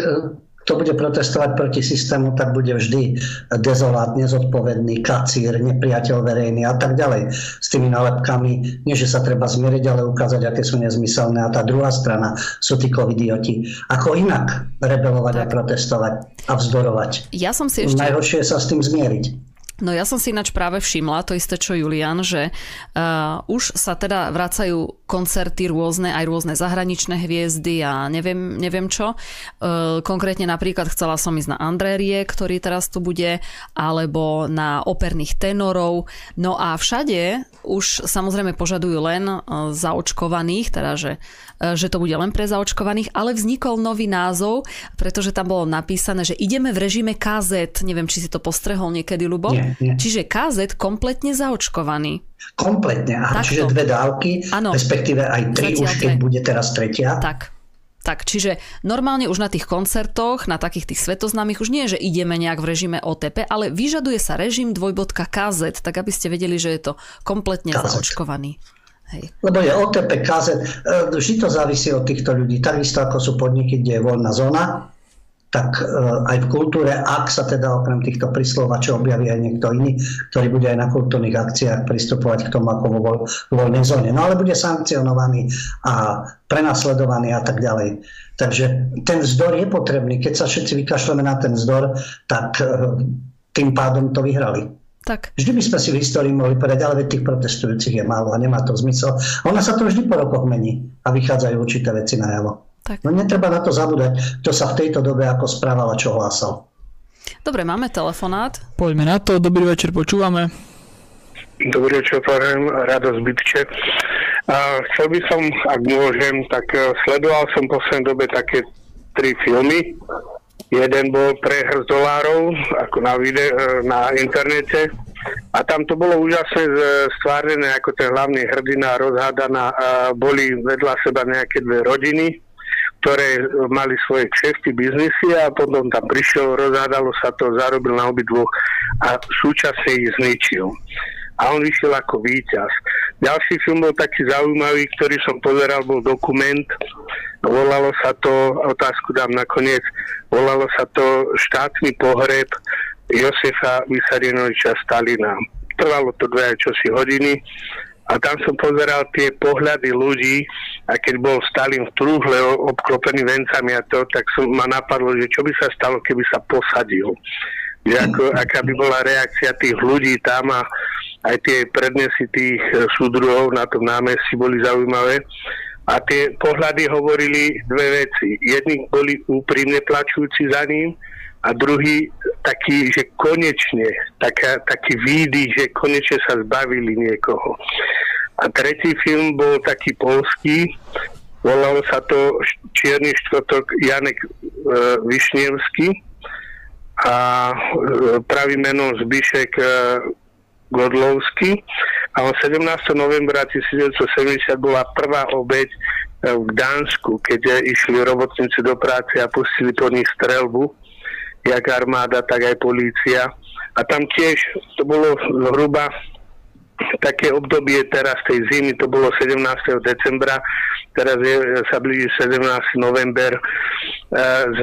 kto bude protestovať proti systému, tak bude vždy dezolát, nezodpovedný, kacír, nepriateľ verejný a tak ďalej. S tými nálepkami, nie že sa treba zmieriť, ale ukázať, aké sú nezmyselné. A tá druhá strana sú tí covidioti. Ako inak rebelovať tak a protestovať a vzdorovať. Ja som si ešte... Najhoršie je sa s tým zmieriť. No ja som si ináč práve všimla, to isté čo Julián, že uh, už sa teda vracajú koncerty rôzne, aj rôzne zahraničné hviezdy a neviem, neviem čo. Uh, konkrétne napríklad chcela som ísť na Andrérie, ktorý teraz tu bude, alebo na operných tenorov. No a všade už samozrejme požadujú len uh, zaočkovaných, teda že, uh, že to bude len pre zaočkovaných, ale vznikol nový názov, pretože tam bolo napísané, že ideme v režime ká zet. Neviem, či si to postrehol niekedy, Ľubo. Nie. Nie. Čiže ká zet kompletne zaočkovaný. Kompletne, aha, čiže dve dávky, ano. Respektíve aj tri, Zatiaľ už keď bude teraz tretia. Tak. Tak, čiže normálne už na tých koncertoch, na takých tých svetoznámych už nie, že ideme nejak v režime ó té pé, ale vyžaduje sa režim dvojbodka ká zet, tak aby ste vedeli, že je to kompletne ká zet zaočkovaný. Hej. Lebo je ó té pé, ká zet, vždy to závisí od týchto ľudí, takisto ako sú podniky, kde je voľná zóna, tak aj v kultúre, ak sa teda okrem týchto príslovačov objaví aj niekto iný, ktorý bude aj na kultúrnych akciách pristupovať k tomu ako vo voľ, voľnej zóne. No ale bude sankcionovaný a prenasledovaný a tak ďalej. Takže ten vzdor je potrebný. Keď sa všetci vykašľame na ten vzdor, tak tým pádom to vyhrali. Tak. Vždy by sme si v histórii mohli povedať, ale tých protestujúcich je málo a nemá to zmysel. Ona sa to vždy po rokoch mení a vychádzajú určité veci najavo. Tak. No netreba na to zabúdať, kto sa v tejto dobe ako správal a čo hlásal. Dobre, máme telefonát. Poďme na to, dobrý večer, počúvame. Dobrý večer, prajem, Rado z Bytče. Chcel by som, ak môžem, tak sledoval som v poslednej dobe také tri filmy. Jeden bol prehrz dolárov, ako na, vide, na internete. A tam to bolo úžasne stvárnené, ako ten hlavný hrdina rozhádaná. Boli vedľa seba nejaké dve rodiny, ktoré mali svoje kšefty, biznisy a potom tam prišiel, rozhádalo sa to, zarobil na obidvoch a súčasne ich zničil. A on vyšiel ako víťaz. Ďalší film bol taký zaujímavý, ktorý som pozeral, bol dokument. Volalo sa to, otázku dám nakoniec, volalo sa to Štátny pohreb Josefa Vissarionoviča Stalina. Trvalo to dve čosi hodiny. A tam som pozeral tie pohľady ľudí a keď bol Stalin v trúhle obklopený vencami a to, tak som, ma napadlo, že čo by sa stalo, keby sa posadil. Že ako, aká by bola reakcia tých ľudí tam a aj tie prednesy tých súdruhov na tom námestí boli zaujímavé. A tie pohľady hovorili dve veci. Jedni boli úprimne plačujúci za ním a druhý taký, že konečne, taká, taký výdych, že konečne sa zbavili niekoho. A tretí film bol taký polský, volalo sa to Čierny štvrtok Janek e, Višnievský a e, pravým menom Zbišek e, Godlovský. A on sedemnásteho novembra tisícdeväťstosedemdesiat bola prvá obeť v Dánsku, keď išli robotníci do práce a pustili po nich streľbu, jak armáda, tak aj polícia. A tam tiež to bolo zhruba také obdobie teraz tej zimy, to bolo sedemnásteho decembra, teraz je, sa blíži sedemnásteho november. E,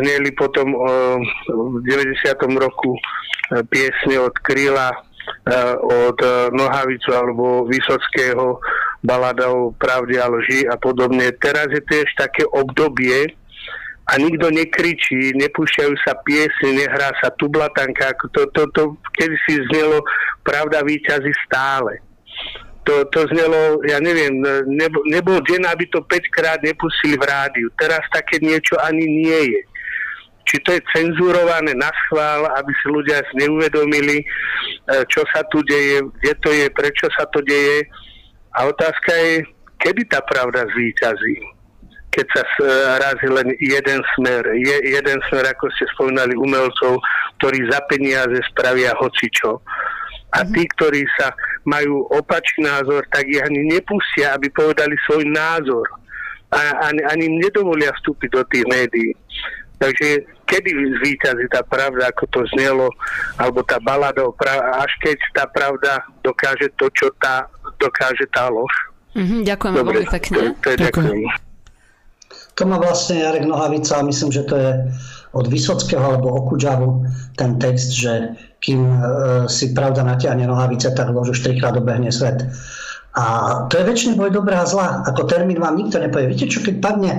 zneli potom e, v deväťdesiatom roku e, piesne od Kryla, e, od Nohavicu alebo Vysockého, balada o pravde a lži a podobne. Teraz je tiež také obdobie a nikto nekričí, nepúšťajú sa piesne, nehrá sa tu blatanka. To, to, to kedysi znelo pravda víťazí stále. To, to znelo, ja neviem, nebo, nebol deň, aby to päťkrát nepustili v rádiu. Teraz také niečo ani nie je. Či to je cenzurované na schvál, aby si ľudia neuvedomili, čo sa tu deje, kde to je, prečo sa to deje. A otázka je, kedy tá pravda zvíťazí, keď sa razí len jeden smer. Je, jeden smer, ako ste spomínali, umelcov, ktorí za peniaze spravia hocičo. A tí, ktorí sa majú opačný názor, tak ich ani nepustia, aby povedali svoj názor. A ani, ani im nedovolia vstúpiť do tých médií. Takže kedy zvíťazí tá pravda, ako to znelo, alebo tá balada, až keď tá pravda dokáže to, čo tá, dokáže tá lož. Mm-hmm, ďakujem veľmi pekne. To, to, ďakujem. To má vlastne Jarek Nohavica, myslím, že to je od Vysockého alebo Okudžavu ten text, že kým e, si pravda natiahne nohavice, tak lož už trikrát obehne svet. A to je väčšiný boj dobrá a zla. Ako termín vám nikto nepovie. Viete čo, keď padne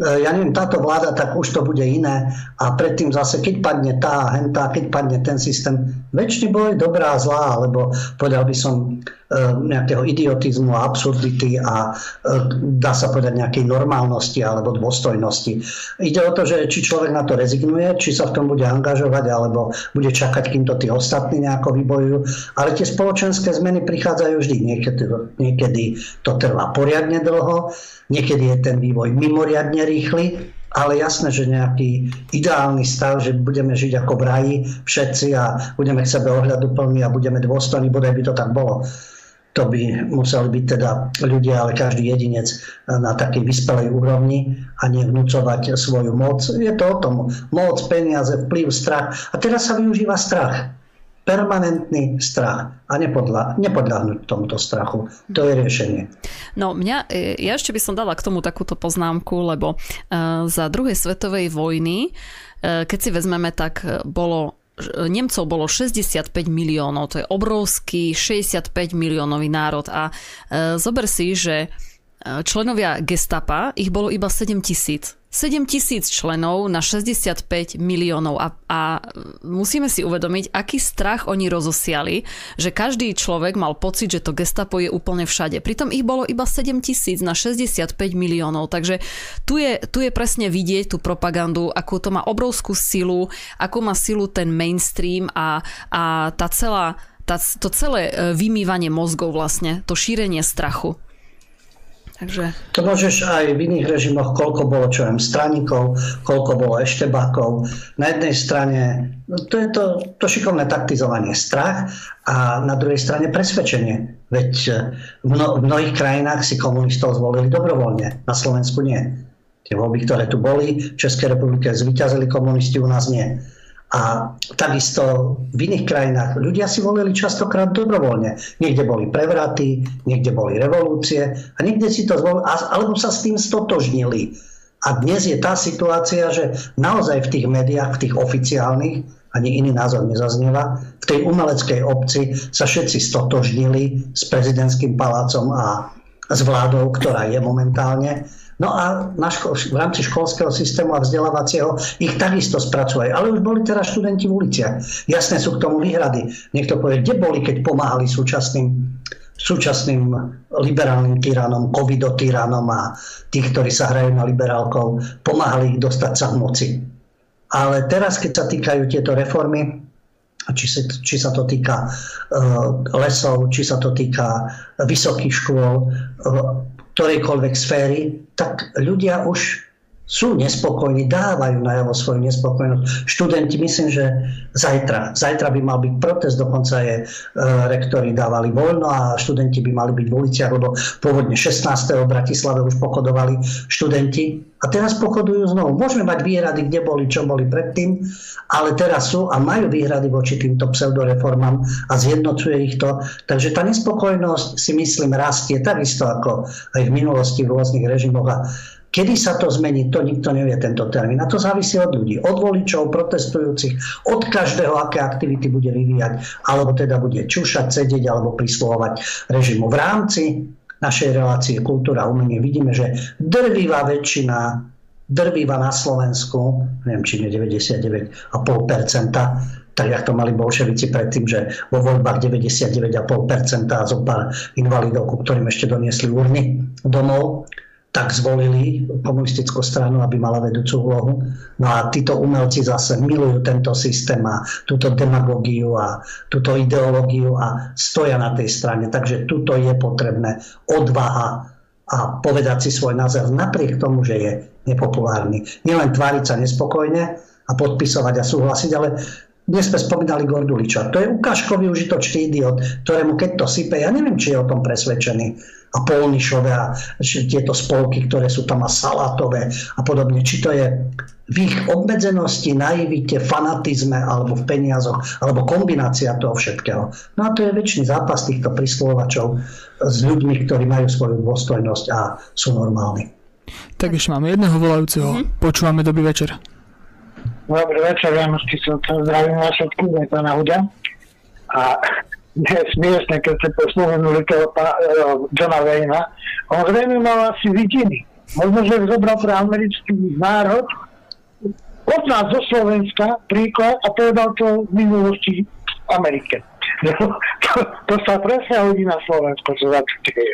ja neviem, táto vláda, tak už to bude iné a predtým zase, keď padne tá hentá, keď padne ten systém, väčší boj dobrá a zlá, alebo povedal by som nejakého idiotizmu a absurdity a dá sa povedať nejakej normálnosti alebo dôstojnosti. Ide o to, že či človek na to rezignuje, či sa v tom bude angažovať, alebo bude čakať, kým to tí ostatní nejako vybojujú. Ale tie spoločenské zmeny prichádzajú vždy. Niekedy, niekedy to trvá poriadne dlho, niekedy je ten vývoj mimoriadne rýchly, ale jasné, že nejaký ideálny stav, že budeme žiť ako v raji všetci a budeme k sebe ohľaduplní a budeme dôstojní, bodaj by to tak bolo. To by museli byť teda ľudia, ale každý jedinec na takej vyspelej úrovni a nevnúcovať svoju moc. Je to o tom. Moc, peniaze, vplyv, strach. A teraz sa využíva strach. Permanentný strach a nepodľa, nepodľahnúť tomuto strachu. To je riešenie. No mňa, ja ešte by som dala k tomu takúto poznámku, lebo za druhej svetovej vojny, keď si vezmeme, tak bolo Nemcov bolo šesťdesiatpäť miliónov, to je obrovský šesťdesiatpäť miliónový národ a zober si, že členovia gestapa, ich bolo iba sedem tisíc. sedem tisíc členov na šesťdesiatpäť miliónov a, a musíme si uvedomiť, aký strach oni rozosiali, že každý človek mal pocit, že to gestapo je úplne všade. Pritom ich bolo iba sedem tisíc na šesťdesiatpäť miliónov, takže tu je, tu je presne vidieť tú propagandu, akú to má obrovskú silu, akú má silu ten mainstream a, a tá celá, tá, to celé vymývanie mozgov vlastne, to šírenie strachu. Takže to môžeš aj v iných režimoch, koľko bolo čo viem, straníkov, koľko bolo eštebákov. Na jednej strane to je to, to šikovné taktizovanie, strach a na druhej strane presvedčenie. Veď v mnohých krajinách si komunistov zvolili dobrovoľne, na Slovensku nie. Tie voľby, ktoré tu boli, v Českej republike zvíťazili komunisti, u nás nie. A takisto v iných krajinách ľudia si volili častokrát dobrovoľne. Niekde boli prevraty, niekde boli revolúcie a niekde si to zvolili, alebo sa s tým stotožnili. A dnes je tá situácia, že naozaj v tých médiách, v tých oficiálnych, ani iný názor nezaznieva, v tej umeleckej obci sa všetci stotožnili s prezidentským palácom a s vládou, ktorá je momentálne. No a na ško- v rámci školského systému a vzdelávacieho ich takisto spracujú. Ale už boli teraz študenti v uliciach. Jasné sú k tomu výhrady. Niekto povie, kde boli, keď pomáhali súčasným, súčasným liberálnym tyranom, covidotyranom a tých, ktorí sa hrajú na liberálkov, pomáhali ich dostať sa v moci. Ale teraz, keď sa týkajú tieto reformy, Či, si, či sa to týka uh, lesov, či sa to týka vysokých škôl, uh, ktorejkoľvek sféry, tak ľudia už sú nespokojní, dávajú najavo svoju nespokojnosť. Študenti, myslím, že zajtra, zajtra by mal byť protest, dokonca je, e, rektori dávali voľno a študenti by mali byť v uliciach, lebo pôvodne šestnásteho v Bratislave už pochodovali študenti a teraz pochodujú znovu. Môžeme mať výhrady, kde boli, čo boli predtým, ale teraz sú a majú výhrady voči týmto pseudoreformám a zjednocuje ich to. Takže tá nespokojnosť, si myslím, rastie takisto ako aj v minulosti v rôznych režimoch. A kedy sa to zmení, to nikto nevie tento termín. A to závisí od ľudí, od voličov, protestujúcich, od každého, aké aktivity bude vyvíjať, alebo teda bude čúšať, sedieť, alebo prisluhovať režimu. V rámci našej relácie kultúra a umenie vidíme, že drvivá väčšina, drvivá na Slovensku, neviem, či nie deväťdesiatdeväť celá päť percent, tak jak to mali bolševici predtým, že vo voľbách deväťdesiatdeväť celá päť percent a zo pár invalidov, ktorým ešte doniesli urny domov, tak zvolili komunistickú stranu, aby mala vedúcu úlohu. No a títo umelci zase milujú tento systém a túto demagógiu a túto ideológiu a stoja na tej strane. Takže tuto je potrebné odvaha a povedať si svoj názor napriek tomu, že je nepopulárny. Nielen tváriť sa nespokojne a podpisovať a súhlasiť, ale dnes sme spomínali Gorduliča. To je ukážkový užitočný idiot, ktorému keď to sype, ja neviem, či je o tom presvedčený, a Polnišové a tieto spolky, ktoré sú tam a Salatové a podobne. Či to je v ich obmedzenosti, naivite, fanatizme alebo v peniazoch, alebo kombinácia toho všetkého. No a to je väčší zápas týchto prislovovačov s ľuďmi, ktorí majú svoju dôstojnosť a sú normálni. Tak už máme jedného volajúceho. Mm-hmm. Počúvame, dobrý večer. Dobrý večer, Janušky, zdravím vás všetkých, aj pána Huďa. A je smiešne, keď ste poslovenuli toho pa, uh, Johna Wayna. On zrejme mal asi vidiny. Možno, že zobral pre americký národ od nás zo Slovenska príklad a povedal to v minulosti Amerike. No, to, to sa presne hodí na Slovensko, čo za to je.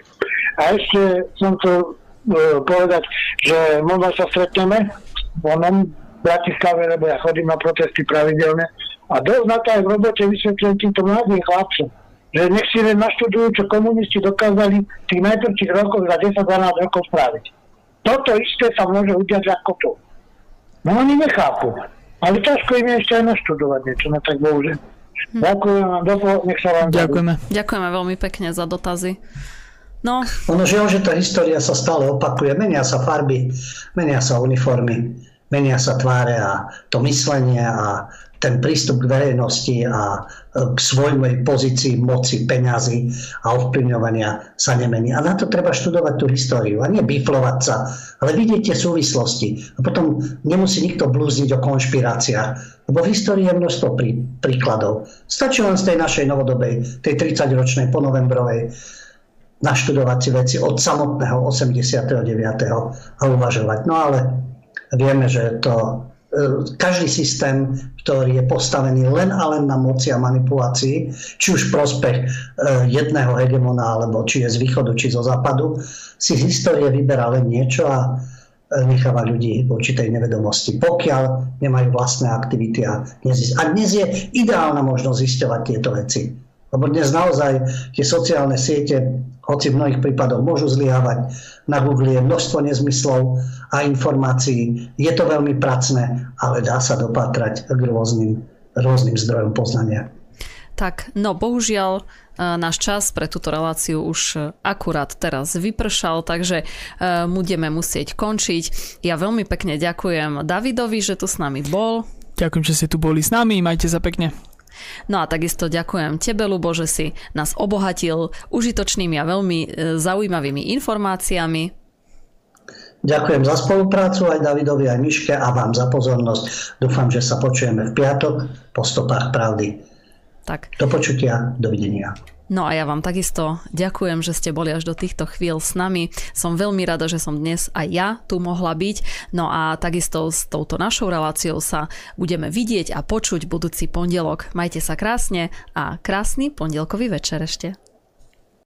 A ešte som to uh, povedať, že možno sa stretneme v onom Bratislave, lebo ja chodím na protesty pravidelne. A dosť na to aj v robote vysvetľujem týmto mladým chlapcom, že nech si len naštudujú, čo komunisti dokázali v tých najprvších rokoch za desať dvanásť rokov spraviť. Toto isté sa môže udiať ako to. No oni nechápu, ale ťažko im ešte aj naštudovať niečo, no tak bohužiaľ. Hm. Ďakujem vám, dopo, nech sa vám ďakujeme. Ďakujeme veľmi pekne za dotazy. No. Ono žiaľ, že tá história sa stále opakuje, menia sa farby, menia sa uniformy, menia sa tváre a to myslenie a ten prístup k verejnosti a k svojej pozícii moci, peňazí a ovplyvňovania sa nemení. A na to treba študovať tú históriu a nie biflovať sa, ale vidieť tie súvislosti. A potom nemusí nikto blúzniť o konšpiráciách, lebo v histórii je množstvo prí, príkladov. Stačí len z tej našej novodobej, tej tridsaťročnej po novembrovej, naštudovať si veci od samotného osemdesiateho deviateho a uvažovať. No ale vieme, že to každý systém, ktorý je postavený len a len na moci a manipulácii, či už prospech jedného hegemona, alebo či je z východu, či zo západu, si z histórie vyberá len niečo a necháva ľudí v určitej nevedomosti, pokiaľ nemajú vlastné aktivity. A dnes je ideálna možnosť zisťovať tieto veci. Lebo dnes naozaj tie sociálne siete, hoci v mnohých prípadoch môžu zlyhávať, na Google je množstvo nezmyslov a informácií. Je to veľmi pracné, ale dá sa dopátrať k rôznym, rôznym zdrojom poznania. Tak, no bohužiaľ, náš čas pre túto reláciu už akurát teraz vypršal, takže budeme musieť končiť. Ja veľmi pekne ďakujem Davidovi, že tu s nami bol. Ďakujem, že ste tu boli s nami. Majte sa pekne. No a takisto ďakujem tebe, Ľubo, že si nás obohatil užitočnými a veľmi zaujímavými informáciami. Ďakujem za spoluprácu aj Davidovi, aj Miške a vám za pozornosť. Dúfam, že sa počujeme v piatok po Stopách pravdy. Tak. Do počutia, dovidenia. No a ja vám takisto ďakujem, že ste boli až do týchto chvíľ s nami. Som veľmi rada, že som dnes aj ja tu mohla byť. No a takisto s touto našou reláciou sa budeme vidieť a počuť budúci pondelok. Majte sa krásne a krásny pondelkový večer ešte.